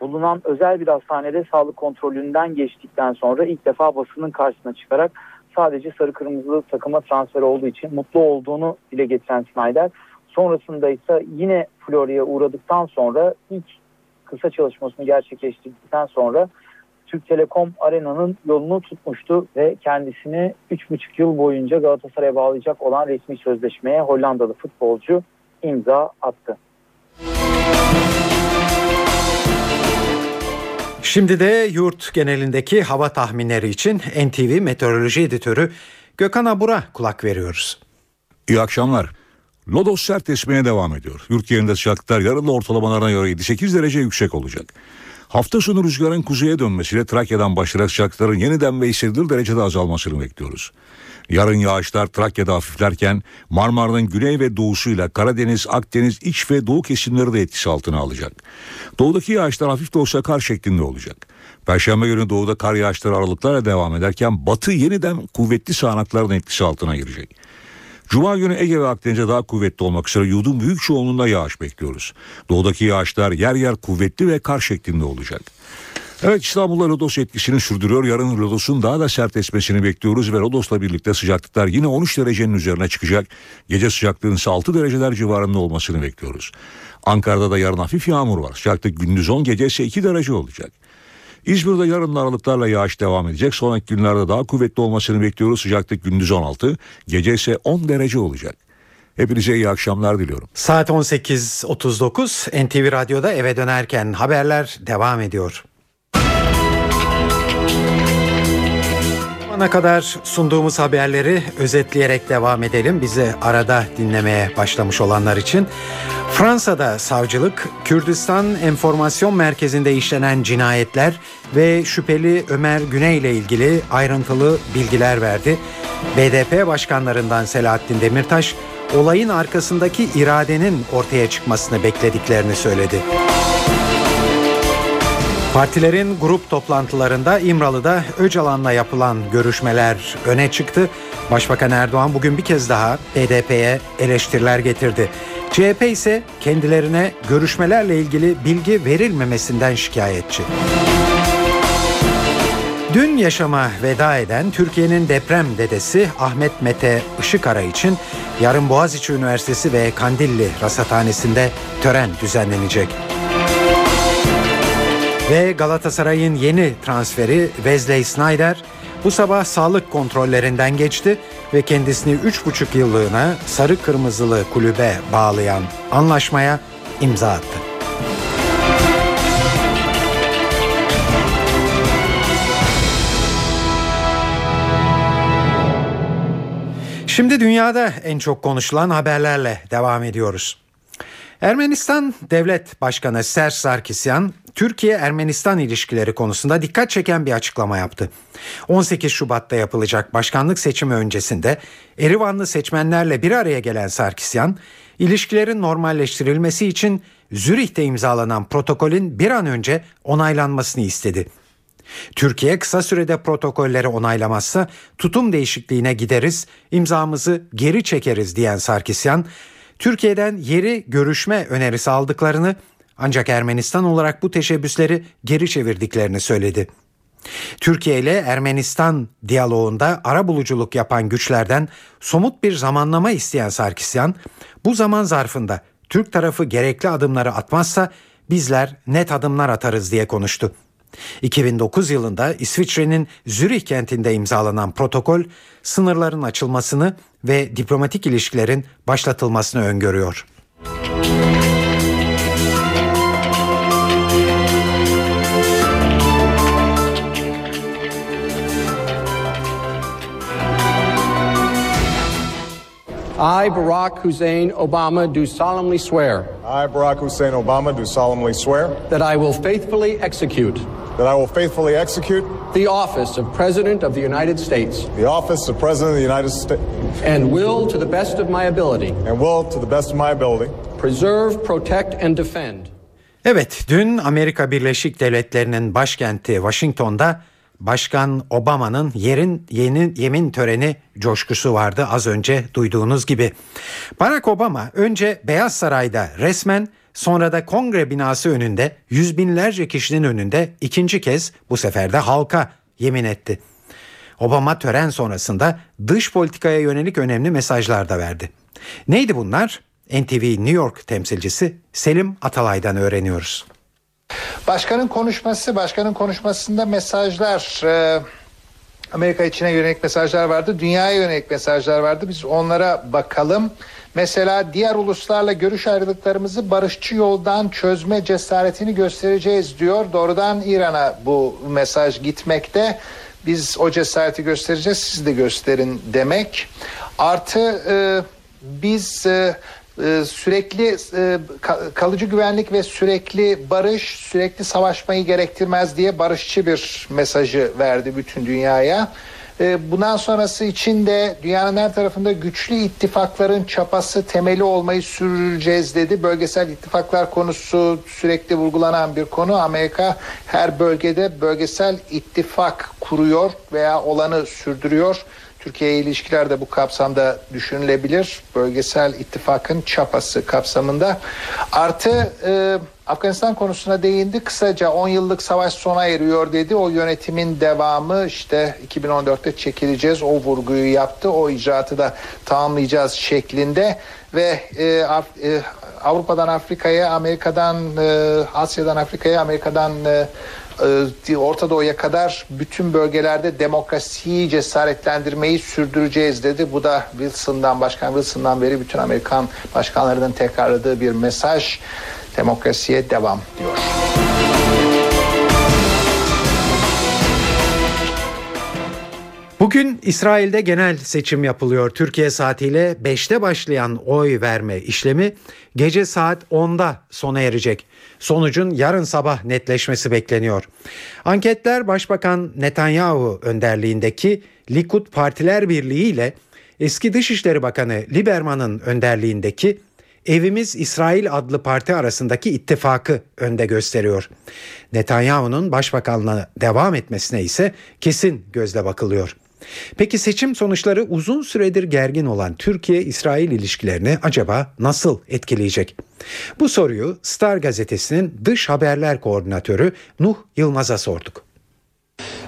bulunan özel bir hastanede sağlık kontrolünden geçtikten sonra ilk defa basının karşısına çıkarak sadece sarı kırmızılı takıma transfer olduğu için mutlu olduğunu dile getiren Sneijder, sonrasında ise yine Florya'ya uğradıktan sonra ilk kısa çalışmasını gerçekleştirdikten sonra Türk Telekom Arena'nın yolunu tutmuştu ve kendisini üç buçuk yıl boyunca Galatasaray'a bağlayacak olan resmi sözleşmeye Hollandalı futbolcu imza attı. Şimdi de yurt genelindeki hava tahminleri için N T V Meteoroloji Editörü Gökhan Abur'a kulak veriyoruz. İyi akşamlar. Lodos sert esmeye devam ediyor. Yurt yerinde sıcaklıklar yarın da ortalamalarına göre yedi sekiz derece yüksek olacak. Hafta sonu rüzgarın kuzeye dönmesiyle Trakya'dan başlayarak sıcaklıkların yeniden ve hissedilir derecede azalmasını bekliyoruz. Yarın yağışlar Trakya'da hafiflerken Marmara'nın güney ve doğusuyla Karadeniz, Akdeniz, iç ve doğu kesimleri de etkisi altına alacak. Doğudaki yağışlar hafif de olsa kar şeklinde olacak. Perşembe günü doğuda kar yağışları aralıklarla devam ederken batı yeniden kuvvetli sağanakların etkisi altına girecek. Cuma günü Ege ve Akdeniz'e daha kuvvetli olmak üzere yurdun büyük çoğunluğunda yağış bekliyoruz. Doğudaki yağışlar yer yer kuvvetli ve kar şeklinde olacak. Evet, İstanbul'da lodos etkisini sürdürüyor. Yarın lodosun daha da sert esmesini bekliyoruz ve lodosla birlikte sıcaklıklar yine on üç derecenin üzerine çıkacak. Gece sıcaklığının ise altı dereceler civarında olmasını bekliyoruz. Ankara'da da yarın hafif yağmur var. Sıcaklık gündüz on, gece ise iki derece olacak. İzmir'de yarın aralıklarla yağış devam edecek. Sonraki günlerde daha kuvvetli olmasını bekliyoruz. Sıcaklık gündüz on altı, gece ise on derece olacak. Hepinize iyi akşamlar diliyorum. Saat on sekiz otuz dokuz N T V Radyo'da eve dönerken haberler devam ediyor. ana kadar sunduğumuz haberleri özetleyerek devam edelim. Bizi arada dinlemeye başlamış olanlar için. Fransa'da savcılık, Kürdistan Enformasyon Merkezi'nde işlenen cinayetler ve şüpheli Ömer Güney ile ilgili ayrıntılı bilgiler verdi. B D P başkanlarından Selahattin Demirtaş, olayın arkasındaki iradenin ortaya çıkmasını beklediklerini söyledi. Partilerin grup toplantılarında İmralı'da Öcalan'la yapılan görüşmeler öne çıktı. Başbakan Erdoğan bugün bir kez daha H D P'ye eleştiriler getirdi. C H P ise kendilerine görüşmelerle ilgili bilgi verilmemesinden şikayetçi. Dün yaşama veda eden Türkiye'nin deprem dedesi Ahmet Mete Işıkara için yarın Boğaziçi Üniversitesi ve Kandilli Rasathanesi'nde tören düzenlenecek. Ve Galatasaray'ın yeni transferi Wesley Sneijder bu sabah sağlık kontrollerinden geçti ve kendisini üç buçuk yıllığına sarı kırmızılı kulübe bağlayan anlaşmaya imza attı. Şimdi dünyada en çok konuşulan haberlerle devam ediyoruz. Ermenistan Devlet Başkanı Serzh Sarkisyan, Türkiye-Ermenistan ilişkileri konusunda dikkat çeken bir açıklama yaptı. on sekiz Şubat'ta yapılacak başkanlık seçimi öncesinde Erivanlı seçmenlerle bir araya gelen Sarkisyan, ilişkilerin normalleştirilmesi için Zürih'te imzalanan protokolün bir an önce onaylanmasını istedi. Türkiye kısa sürede protokolleri onaylamazsa tutum değişikliğine gideriz, imzamızı geri çekeriz diyen Sarkisyan, Türkiye'den yeri görüşme önerisi aldıklarını ancak Ermenistan olarak bu teşebbüsleri geri çevirdiklerini söyledi. Türkiye ile Ermenistan diyaloğunda arabuluculuk yapan güçlerden somut bir zamanlama isteyen Sarkisyan, bu zaman zarfında Türk tarafı gerekli adımları atmazsa bizler net adımlar atarız diye konuştu. iki bin dokuz yılında İsviçre'nin Zürih kentinde imzalanan protokol sınırların açılmasını ve diplomatik ilişkilerin başlatılmasını öngörüyor. I, Barack Hussein Obama, do solemnly swear. I, Barack Hussein Obama, do solemnly swear that I will faithfully execute. That I will faithfully execute the office of President of the United States. The office of President of the United States. And will, to the best of my ability. And will, to the best of my ability. Preserve, protect, and defend. Evet, dün Amerika Birleşik Devletleri'nin başkenti Washington'da Başkan Obama'nın yerin yeni yemin töreni coşkusu vardı az önce duyduğunuz gibi. Barack Obama önce Beyaz Saray'da resmen, sonra da Kongre binası önünde yüz binlerce kişinin önünde ikinci kez bu sefer de halka yemin etti. Obama tören sonrasında dış politikaya yönelik önemli mesajlar da verdi. Neydi bunlar? N T V New York temsilcisi Selim Atalay'dan öğreniyoruz. Başkanın konuşması, başkanın konuşmasında mesajlar, Amerika içine yönelik mesajlar vardı, dünyaya yönelik mesajlar vardı. Biz onlara bakalım. Mesela diğer uluslarla görüş ayrılıklarımızı barışçı yoldan çözme cesaretini göstereceğiz diyor. Doğrudan İran'a bu mesaj gitmekte. Biz o cesareti göstereceğiz, siz de gösterin demek. Artı e, biz... E, sürekli kalıcı güvenlik ve sürekli barış, sürekli savaşmayı gerektirmez diye barışçı bir mesajı verdi bütün dünyaya. Bundan sonrası için de dünyanın her tarafında güçlü ittifakların çapası temeli olmayı sürdüreceğiz dedi. Bölgesel ittifaklar konusu sürekli vurgulanan bir konu. Amerika her bölgede bölgesel ittifak kuruyor veya olanı sürdürüyor. Türkiye ile ilişkiler de bu kapsamda düşünülebilir. Bölgesel ittifakın çapası kapsamında. Artı e, Afganistan konusuna değindi. Kısaca on yıllık savaş sona eriyor dedi. O yönetimin devamı işte iki bin on dörtte çekileceğiz. O vurguyu yaptı. O icraatı da tamamlayacağız şeklinde. Ve e, Af, e, Avrupa'dan Afrika'ya, Amerika'dan e, Asya'dan Afrika'ya, Amerika'dan e, Orta Doğu'ya kadar bütün bölgelerde demokrasiyi cesaretlendirmeyi sürdüreceğiz dedi. Bu da Wilson'dan, Başkan Wilson'dan beri bütün Amerikan başkanlarının tekrarladığı bir mesaj. Demokrasiye devam diyor. Bugün İsrail'de genel seçim yapılıyor. Türkiye saatiyle beşte başlayan oy verme işlemi gece saat onda sona erecek. Sonucun yarın sabah netleşmesi bekleniyor. Anketler Başbakan Netanyahu önderliğindeki Likud Partiler Birliği ile eski Dışişleri Bakanı Lieberman'ın önderliğindeki Evimiz İsrail adlı parti arasındaki ittifakı önde gösteriyor. Netanyahu'nun başbakanlığa devam etmesine ise kesin gözle bakılıyor. Peki seçim sonuçları uzun süredir gergin olan Türkiye-İsrail ilişkilerini acaba nasıl etkileyecek? Bu soruyu Star gazetesinin dış haberler koordinatörü Nuh Yılmaz'a sorduk.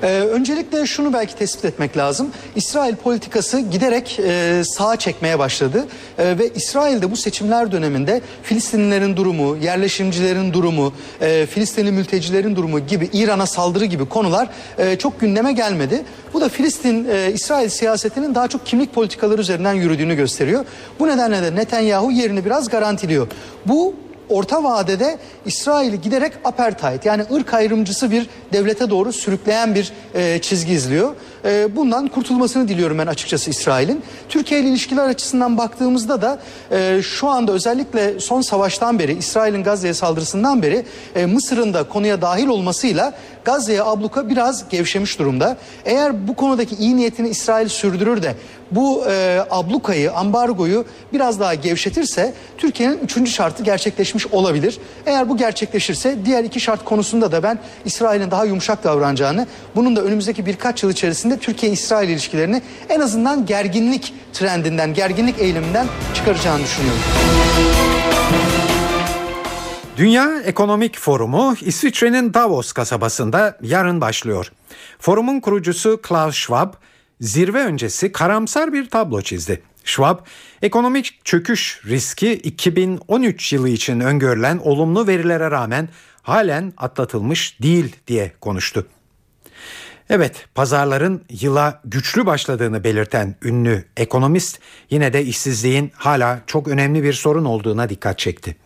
Ee, öncelikle şunu belki tespit etmek lazım. İsrail politikası giderek e, sağa çekmeye başladı. E, ve İsrail'de bu seçimler döneminde Filistinlilerin durumu, yerleşimcilerin durumu, e, Filistinli mültecilerin durumu gibi, İran'a saldırı gibi konular e, çok gündeme gelmedi. Bu da Filistin-İsrail e, siyasetinin daha çok kimlik politikaları üzerinden yürüdüğünü gösteriyor. Bu nedenle de Netanyahu yerini biraz garantiliyor. Bu orta vadede İsrail'i giderek apartheid, yani ırk ayrımcısı bir devlete doğru sürükleyen bir e, çizgi izliyor. E, bundan kurtulmasını diliyorum ben açıkçası İsrail'in. Türkiye ile ilişkiler açısından baktığımızda da e, şu anda özellikle son savaştan beri, İsrail'in Gazze'ye saldırısından beri e, Mısır'ın da konuya dahil olmasıyla Gazze'ye abluka biraz gevşemiş durumda. Eğer bu konudaki iyi niyetini İsrail sürdürür de bu e, ablukayı, ambargoyu biraz daha gevşetirse Türkiye'nin üçüncü şartı gerçekleşmiş olabilir. Eğer bu gerçekleşirse diğer iki şart konusunda da ben İsrail'in daha yumuşak davranacağını, bunun da önümüzdeki birkaç yıl içerisinde Türkiye-İsrail ilişkilerini en azından gerginlik trendinden, gerginlik eğiliminden çıkaracağını düşünüyorum. Dünya Ekonomik Forumu İsviçre'nin Davos kasabasında yarın başlıyor. Forumun kurucusu Klaus Schwab zirve öncesi karamsar bir tablo çizdi. Schwab, ekonomik çöküş riski iki bin on üç yılı için öngörülen olumlu verilere rağmen halen atlatılmış değil diye konuştu. Evet, pazarların yıla güçlü başladığını belirten ünlü ekonomist yine de işsizliğin hala çok önemli bir sorun olduğuna dikkat çekti.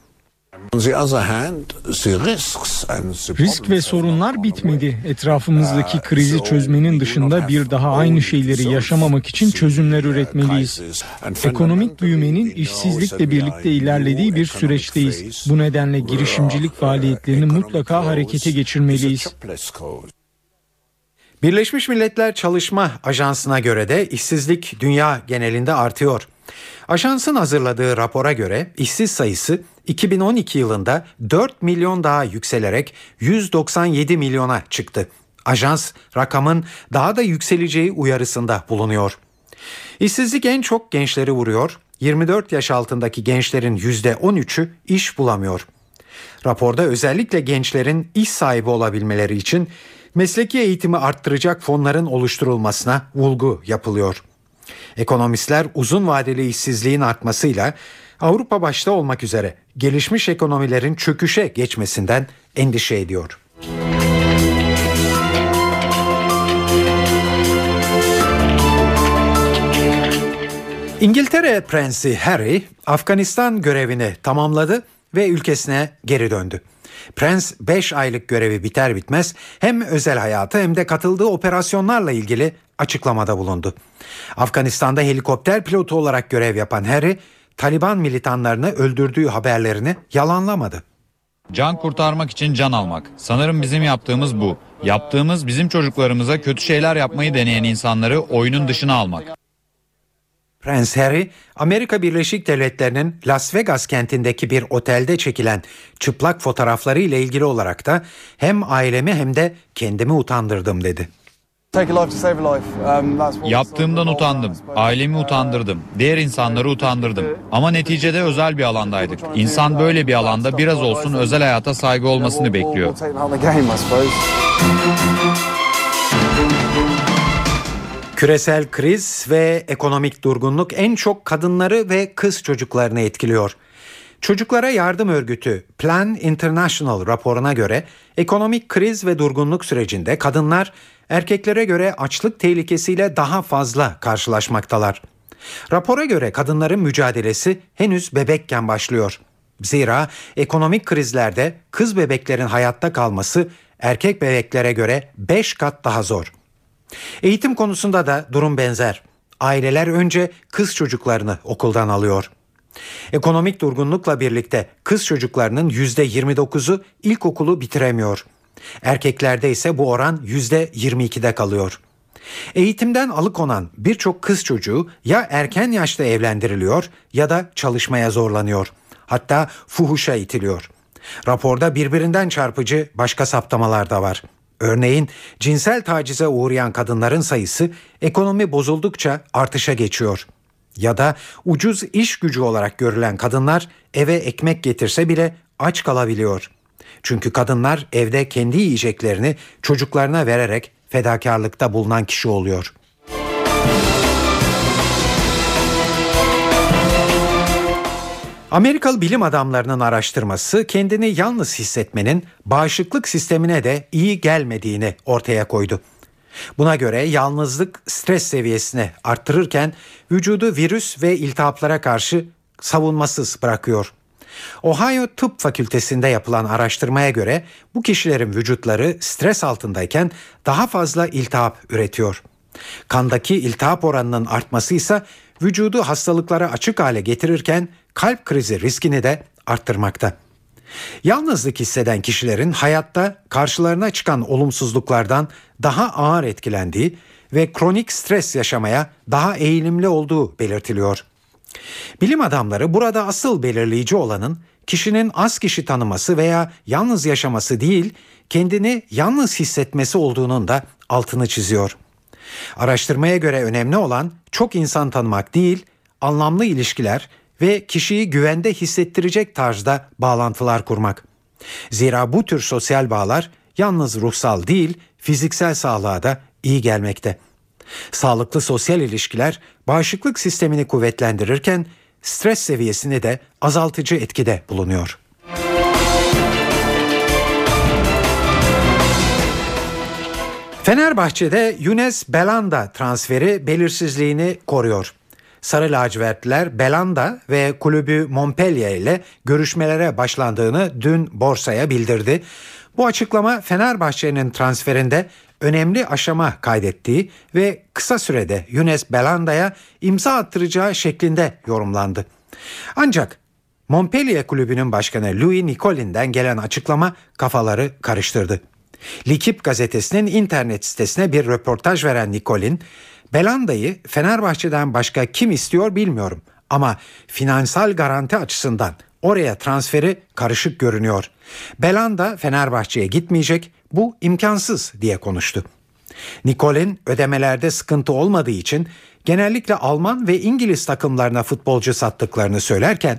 Risk ve sorunlar bitmedi. Etrafımızdaki krizi çözmenin dışında bir daha aynı şeyleri yaşamamak için çözümler üretmeliyiz. Ekonomik büyümenin işsizlikle birlikte ilerlediği bir süreçteyiz. Bu nedenle girişimcilik faaliyetlerini mutlaka harekete geçirmeliyiz. Birleşmiş Milletler Çalışma Ajansı'na göre de işsizlik dünya genelinde artıyor. Ajansın hazırladığı rapora göre işsiz sayısı iki bin on iki yılında dört milyon daha yükselerek yüz doksan yedi milyona çıktı. Ajans rakamın daha da yükseleceği uyarısında bulunuyor. İşsizlik en çok gençleri vuruyor. yirmi dört yaş altındaki gençlerin yüzde on üçü iş bulamıyor. Raporda özellikle gençlerin iş sahibi olabilmeleri için mesleki eğitimi arttıracak fonların oluşturulmasına vurgu yapılıyor. Ekonomistler uzun vadeli işsizliğin artmasıyla Avrupa başta olmak üzere gelişmiş ekonomilerin çöküşe geçmesinden endişe ediyor. İngiltere Prensi Harry Afganistan görevini tamamladı ve ülkesine geri döndü. Prens beş aylık görevi biter bitmez hem özel hayatı hem de katıldığı operasyonlarla ilgili açıklamada bulundu. Afganistan'da helikopter pilotu olarak görev yapan Harry, Taliban militanlarını öldürdüğü haberlerini yalanlamadı. Can kurtarmak için can almak. Sanırım bizim yaptığımız bu. Yaptığımız bizim çocuklarımıza kötü şeyler yapmayı deneyen insanları oyunun dışına almak. Prens Harry, Amerika Birleşik Devletleri'nin Las Vegas kentindeki bir otelde çekilen çıplak fotoğrafları ile ilgili olarak da hem ailemi hem de kendimi utandırdım dedi. Yaptığımdan utandım, ailemi utandırdım, diğer insanları utandırdım. Ama neticede özel bir alandaydık. İnsan böyle bir alanda biraz olsun özel hayata saygı olmasını bekliyor. Küresel kriz ve ekonomik durgunluk en çok kadınları ve kız çocuklarını etkiliyor. Çocuklara Yardım Örgütü Plan International raporuna göre ekonomik kriz ve durgunluk sürecinde kadınlar erkeklere göre açlık tehlikesiyle daha fazla karşılaşmaktalar. Rapora göre kadınların mücadelesi henüz bebekken başlıyor. Zira ekonomik krizlerde kız bebeklerin hayatta kalması erkek bebeklere göre beş kat daha zor. Eğitim konusunda da durum benzer. Aileler önce kız çocuklarını okuldan alıyor. Ekonomik durgunlukla birlikte kız çocuklarının yüzde yirmi dokuzu ilkokulu bitiremiyor. Erkeklerde ise bu oran yüzde yirmi ikide kalıyor. Eğitimden alıkonan birçok kız çocuğu ya erken yaşta evlendiriliyor ya da çalışmaya zorlanıyor. Hatta fuhuşa itiliyor. Raporda birbirinden çarpıcı başka saptamalar da var. Örneğin cinsel tacize uğrayan kadınların sayısı ekonomi bozuldukça artışa geçiyor. Ya da ucuz iş gücü olarak görülen kadınlar eve ekmek getirse bile aç kalabiliyor. Çünkü kadınlar evde kendi yiyeceklerini çocuklarına vererek fedakarlıkta bulunan kişi oluyor. Amerikalı bilim adamlarının araştırması kendini yalnız hissetmenin bağışıklık sistemine de iyi gelmediğini ortaya koydu. Buna göre yalnızlık stres seviyesini arttırırken vücudu virüs ve iltihaplara karşı savunmasız bırakıyor. Ohio Tıp Fakültesi'nde yapılan araştırmaya göre bu kişilerin vücutları stres altındayken daha fazla iltihap üretiyor. Kandaki iltihap oranının artması ise vücudu hastalıklara açık hale getirirken kalp krizi riskini de arttırmakta. Yalnızlık hisseden kişilerin hayatta karşılarına çıkan olumsuzluklardan daha ağır etkilendiği ve kronik stres yaşamaya daha eğilimli olduğu belirtiliyor. Bilim adamları burada asıl belirleyici olanın kişinin az kişi tanıması veya yalnız yaşaması değil, kendini yalnız hissetmesi olduğunun da altını çiziyor. Araştırmaya göre önemli olan çok insan tanımak değil, anlamlı ilişkiler ve kişiyi güvende hissettirecek tarzda bağlantılar kurmak. Zira bu tür sosyal bağlar yalnız ruhsal değil, fiziksel sağlığa da iyi gelmekte. Sağlıklı sosyal ilişkiler bağışıklık sistemini kuvvetlendirirken stres seviyesini de azaltıcı etkide bulunuyor. Fenerbahçe'de Younes Belhanda transferi belirsizliğini koruyor. Sarı lacivertliler Belhanda ve kulübü Montpellier ile görüşmelere başlandığını dün borsaya bildirdi. Bu açıklama Fenerbahçe'nin transferinde önemli aşama kaydettiği ve kısa sürede Younes Belhanda'ya imza attıracağı şeklinde yorumlandı. Ancak Montpellier kulübünün başkanı Louis Nicolin'den gelen açıklama kafaları karıştırdı. L'Équipe gazetesinin internet sitesine bir röportaj veren Nicolin, Belhanda'yı Fenerbahçe'den başka kim istiyor bilmiyorum ama finansal garanti açısından oraya transferi karışık görünüyor. Belhanda Fenerbahçe'ye gitmeyecek, bu imkansız diye konuştu. Nicolin ödemelerde sıkıntı olmadığı için genellikle Alman ve İngiliz takımlarına futbolcu sattıklarını söylerken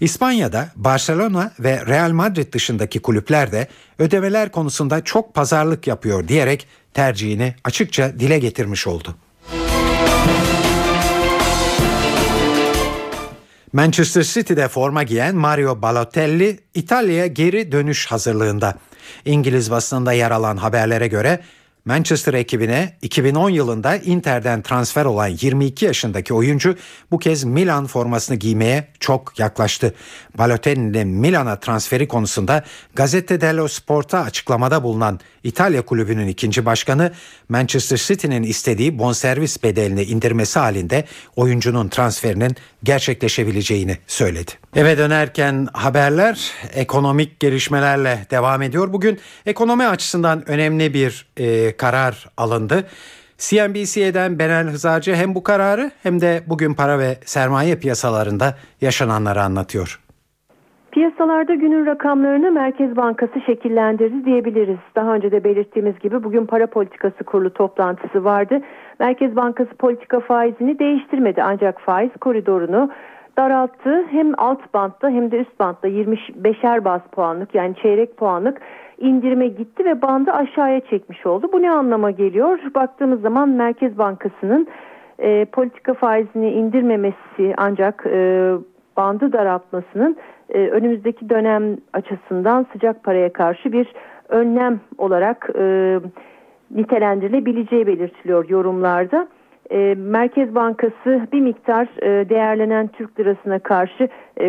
İspanya'da Barcelona ve Real Madrid dışındaki kulüpler de ödemeler konusunda çok pazarlık yapıyor diyerek tercihini açıkça dile getirmiş oldu. Manchester City'de forma giyen Mario Balotelli İtalya'ya geri dönüş hazırlığında. İngiliz basınında yer alan haberlere göre Manchester ekibine iki bin on yılında Inter'den transfer olan yirmi iki yaşındaki oyuncu bu kez Milan formasını giymeye çok yaklaştı. Balotelli'nin Milan'a transferi konusunda Gazzetta dello Sport'a açıklamada bulunan İtalya kulübünün ikinci başkanı Manchester City'nin istediği bonservis bedelini indirmesi halinde oyuncunun transferinin gerçekleşebileceğini söyledi. Eve dönerken haberler ekonomik gelişmelerle devam ediyor. Bugün ekonomi açısından önemli bir e, karar alındı. C N B C'den Benel Hızarcı hem bu kararı hem de bugün para ve sermaye piyasalarında yaşananları anlatıyor. Piyasalarda günün rakamlarını Merkez Bankası şekillendirdi diyebiliriz. Daha önce de belirttiğimiz gibi bugün para politikası kurulu toplantısı vardı. Merkez Bankası politika faizini değiştirmedi ancak faiz koridorunu daralttı. Hem alt bantta hem de üst bantta yirmi beşer baz puanlık yani çeyrek puanlık indirime gitti ve bandı aşağıya çekmiş oldu. Bu ne anlama geliyor? Baktığımız zaman Merkez Bankası'nın e, politika faizini indirmemesi ancak e, bandı daraltmasının e, önümüzdeki dönem açısından sıcak paraya karşı bir önlem olarak e, nitelendirilebileceği belirtiliyor yorumlarda. Merkez Bankası bir miktar değerlenen Türk lirasına karşı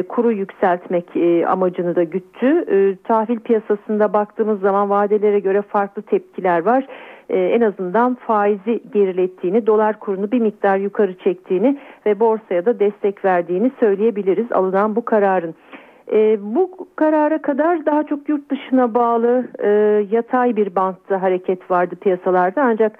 kuru yükseltmek amacını da güttü. Tahvil piyasasında baktığımız zaman vadelere göre farklı tepkiler var. En azından faizi gerilettiğini, dolar kurunu bir miktar yukarı çektiğini ve borsaya da destek verdiğini söyleyebiliriz alınan bu kararın. E, bu karara kadar daha çok yurt dışına bağlı e, yatay bir bantta hareket vardı piyasalarda. Ancak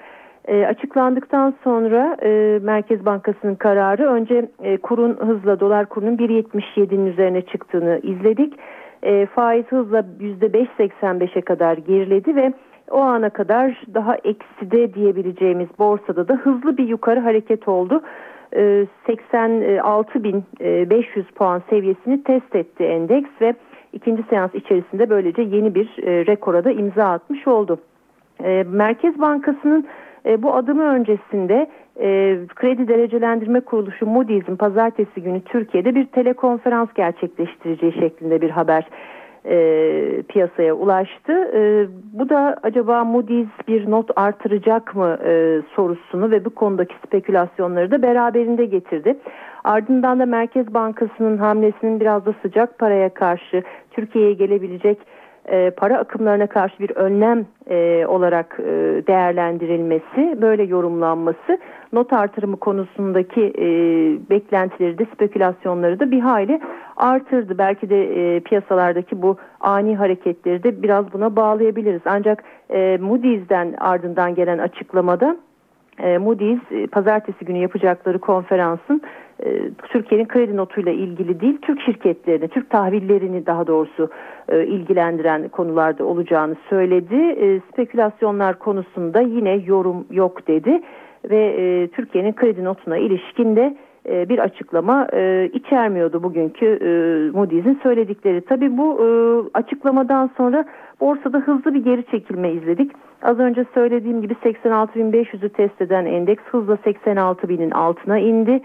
e, açıklandıktan sonra e, Merkez Bankası'nın kararı önce e, kurun hızla dolar kurunun bir yetmiş yedi'nin üzerine çıktığını izledik. E, faiz hızla yüzde beş virgül seksen beş'e kadar geriledi ve o ana kadar daha ekside diyebileceğimiz borsada da hızlı bir yukarı hareket oldu. seksen altı bin beş yüz puan seviyesini test etti endeks ve ikinci seans içerisinde böylece yeni bir rekora da imza atmış oldu. Merkez Bankası'nın bu adımı öncesinde Kredi Derecelendirme Kuruluşu Moody's'in pazartesi günü Türkiye'de bir telekonferans gerçekleştireceği şeklinde bir haber E, piyasaya ulaştı. E, bu da acaba Moody's bir not artıracak mı e, sorusunu ve bu konudaki spekülasyonları da beraberinde getirdi. Ardından da Merkez Bankası'nın hamlesinin biraz da sıcak paraya karşı Türkiye'ye gelebilecek e, para akımlarına karşı bir önlem e, olarak e, değerlendirilmesi, böyle yorumlanması not artırımı konusundaki e, beklentileri de spekülasyonları da bir hayli artırdı. Belki de e, piyasalardaki bu ani hareketleri de biraz buna bağlayabiliriz. Ancak e, Moody's'den ardından gelen açıklamada e, Moody's e, pazartesi günü yapacakları konferansın e, Türkiye'nin kredi notuyla ilgili değil, Türk şirketlerini, Türk tahvillerini daha doğrusu e, ilgilendiren konularda olacağını söyledi. E, spekülasyonlar konusunda yine yorum yok dedi ve e, Türkiye'nin kredi notuna ilişkin de bir açıklama e, içermiyordu bugünkü e, Moody's'in söyledikleri. Tabii bu e, açıklamadan sonra borsada hızlı bir geri çekilme izledik. Az önce söylediğim gibi seksen altı bin beş yüz'ü test eden endeks hızla seksen altı bin'in altına indi.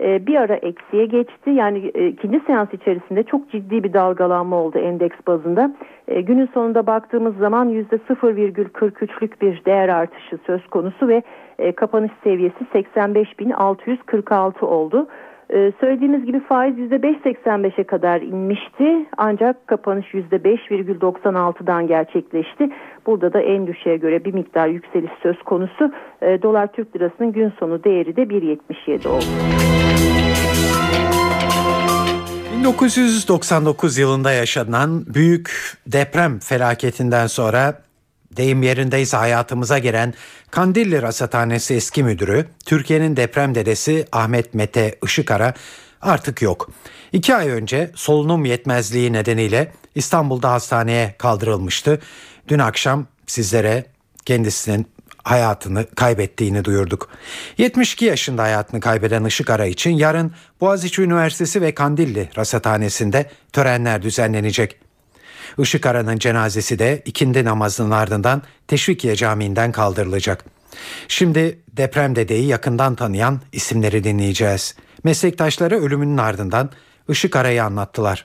E, bir ara eksiye geçti. Yani e, ikinci seans içerisinde çok ciddi bir dalgalanma oldu endeks bazında. E, günün sonunda baktığımız zaman yüzde sıfır virgül kırk üç'lük bir değer artışı söz konusu ve E, kapanış seviyesi seksen beş bin altı yüz kırk altı oldu. E, söylediğimiz gibi faiz yüzde beş virgül seksen beş'e kadar inmişti. Ancak kapanış yüzde beş virgül doksan altı'dan gerçekleşti. Burada da en düşeye göre bir miktar yükseliş söz konusu. E, Dolar Türk Lirası'nın gün sonu değeri de bir yetmiş yedi oldu. bin dokuz yüz doksan dokuz yılında yaşanan büyük deprem felaketinden sonra deyim yerindeyse hayatımıza giren Kandilli Rasathanesi eski müdürü, Türkiye'nin deprem dedesi Ahmet Mete Işıkara artık yok. İki ay önce solunum yetmezliği nedeniyle İstanbul'da hastaneye kaldırılmıştı. Dün akşam sizlere kendisinin hayatını kaybettiğini duyurduk. yetmiş iki yaşında hayatını kaybeden Işıkara için yarın Boğaziçi Üniversitesi ve Kandilli Rasathanesi'nde törenler düzenlenecek. Işıkara'nın cenazesi de ikindi namazının ardından Teşvikiye Camii'nden kaldırılacak. Şimdi deprem dedeyi yakından tanıyan isimleri dinleyeceğiz. Meslektaşları ölümünün ardından Işıkara'yı anlattılar.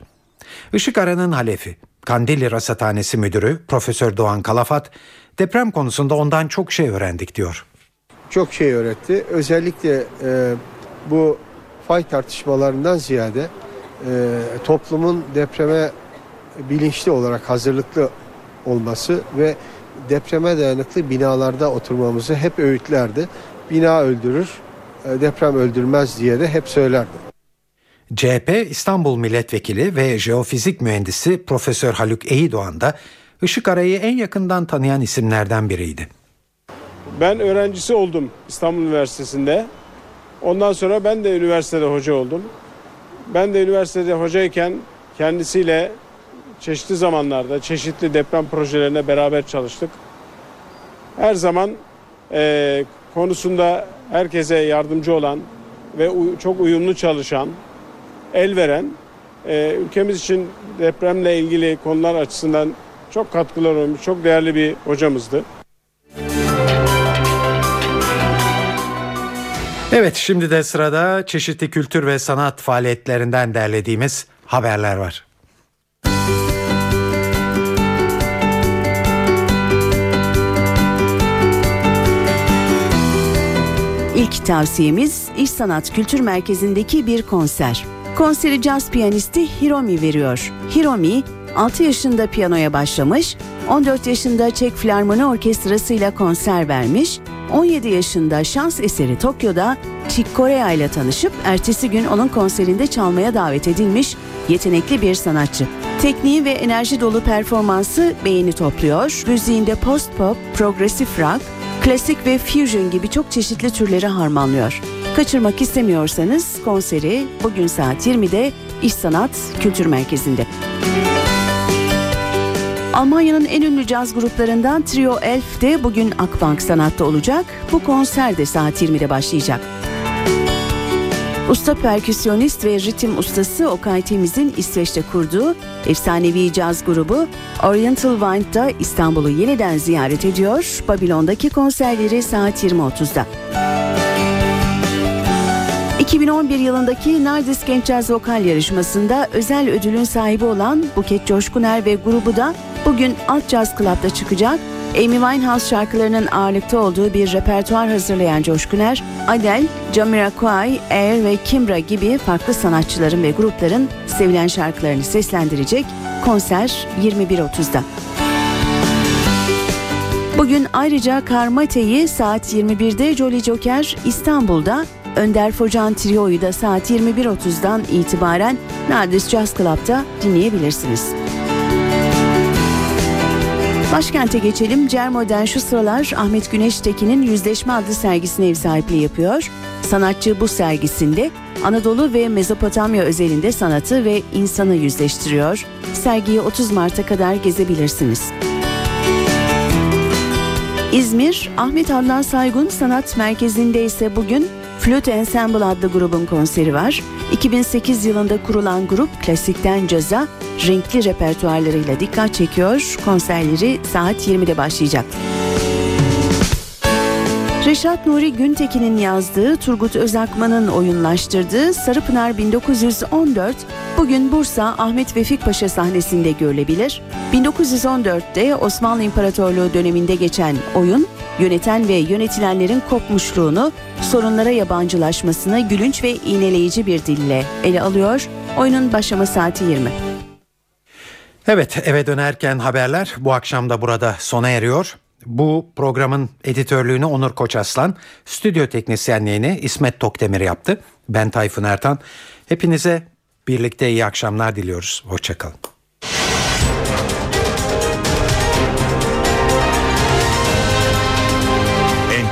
Işıkara'nın halefi, Kandilli Rasathanesi Müdürü Profesör Doğan Kalafat, deprem konusunda ondan çok şey öğrendik diyor. Çok şey öğretti. Özellikle e, bu fay tartışmalarından ziyade e, toplumun depreme bilinçli olarak hazırlıklı olması ve depreme dayanıklı binalarda oturmamızı hep öğütlerdi. Bina öldürür, deprem öldürmez diye de hep söylerdi. C H P İstanbul Milletvekili ve jeofizik mühendisi Profesör Haluk Eyidoğan da Işıkara'yı en yakından tanıyan isimlerden biriydi. Ben öğrencisi oldum İstanbul Üniversitesi'nde. Ondan sonra ben de üniversitede hoca oldum. Ben de üniversitede hocayken kendisiyle çeşitli zamanlarda çeşitli deprem projelerine beraber çalıştık. Her zaman e, konusunda herkese yardımcı olan ve u- çok uyumlu çalışan, el veren, e, ülkemiz için depremle ilgili konular açısından çok katkılar olmuş, çok değerli bir hocamızdı. Evet, şimdi de sırada çeşitli kültür ve sanat faaliyetlerinden derlediğimiz haberler var. İlk tavsiyemiz İş Sanat Kültür Merkezi'ndeki bir konser. Konseri caz piyanisti Hiromi veriyor. Hiromi, altı yaşında piyanoya başlamış, on dört yaşında Çek Filarmoni Orkestrası ile konser vermiş, on yedi yaşında şans eseri Tokyo'da Chick Corea ile tanışıp ertesi gün onun konserinde çalmaya davet edilmiş yetenekli bir sanatçı. Tekniği ve enerji dolu performansı beğeni topluyor. Müziğinde post-pop, progresif rock, klasik ve fusion gibi çok çeşitli türleri harmanlıyor. Kaçırmak istemiyorsanız konseri bugün saat yirmide İş Sanat Kültür Merkezi'nde. Almanya'nın en ünlü caz gruplarından Trio Elf de bugün Akbank Sanat'ta olacak. Bu konser de saat yirmide başlayacak. Usta perküsyonist ve ritim ustası Okay Temiz'in İsveç'te kurduğu efsanevi caz grubu Oriental Wind'da İstanbul'u yeniden ziyaret ediyor. Babilon'daki konserleri saat yirmi otuzda. iki bin on bir yılındaki Nardis Genç Caz Vokal Yarışması'nda özel ödülün sahibi olan Buket Coşkuner ve grubu da bugün Alt Jazz Club'da çıkacak. Amy Winehouse şarkılarının ağırlıkta olduğu bir repertuar hazırlayan Coşkuner, Adele, Jamiroquai, Air ve Kimbra gibi farklı sanatçıların ve grupların sevilen şarkılarını seslendirecek. Konser yirmi bir otuzda. Bugün ayrıca Karmate'yi saat yirmi birde Jolly Joker İstanbul'da, Önder Focan Trio'yu da saat yirmi bir otuzdan itibaren Nardis Jazz Club'da dinleyebilirsiniz. Başkente geçelim. Cermo'dan şu sıralar Ahmet Güneştekin'in Yüzleşme adlı sergisine ev sahipliği yapıyor. Sanatçı bu sergisinde Anadolu ve Mezopotamya özelinde sanatı ve insanı yüzleştiriyor. Sergiyi otuz Mart'a kadar gezebilirsiniz. İzmir, Ahmet Adnan Saygun Sanat Merkezi'nde ise bugün Flüt Ensemble adlı grubun konseri var. iki bin sekiz yılında kurulan grup klasikten caza renkli repertuarlarıyla dikkat çekiyor. Konserleri saat yirmide başlayacak. Reşat Nuri Güntekin'in yazdığı, Turgut Özakman'ın oyunlaştırdığı Sarıpınar bin dokuz yüz on dört bugün Bursa Ahmet Vefik Paşa sahnesinde görülebilir. bin dokuz yüz on dörtte Osmanlı İmparatorluğu döneminde geçen oyun, yöneten ve yönetilenlerin kopmuşluğunu, sorunlara yabancılaşmasını gülünç ve iğneleyici bir dille ele alıyor. Oyunun başlama saati yirmi. Evet, eve dönerken haberler bu akşam da burada sona eriyor. Bu programın editörlüğünü Onur Koçaslan, stüdyo teknisyenliğini İsmet Tokdemir yaptı. Ben Tayfun Ertan. Hepinize birlikte iyi akşamlar diliyoruz. Hoşçakalın. N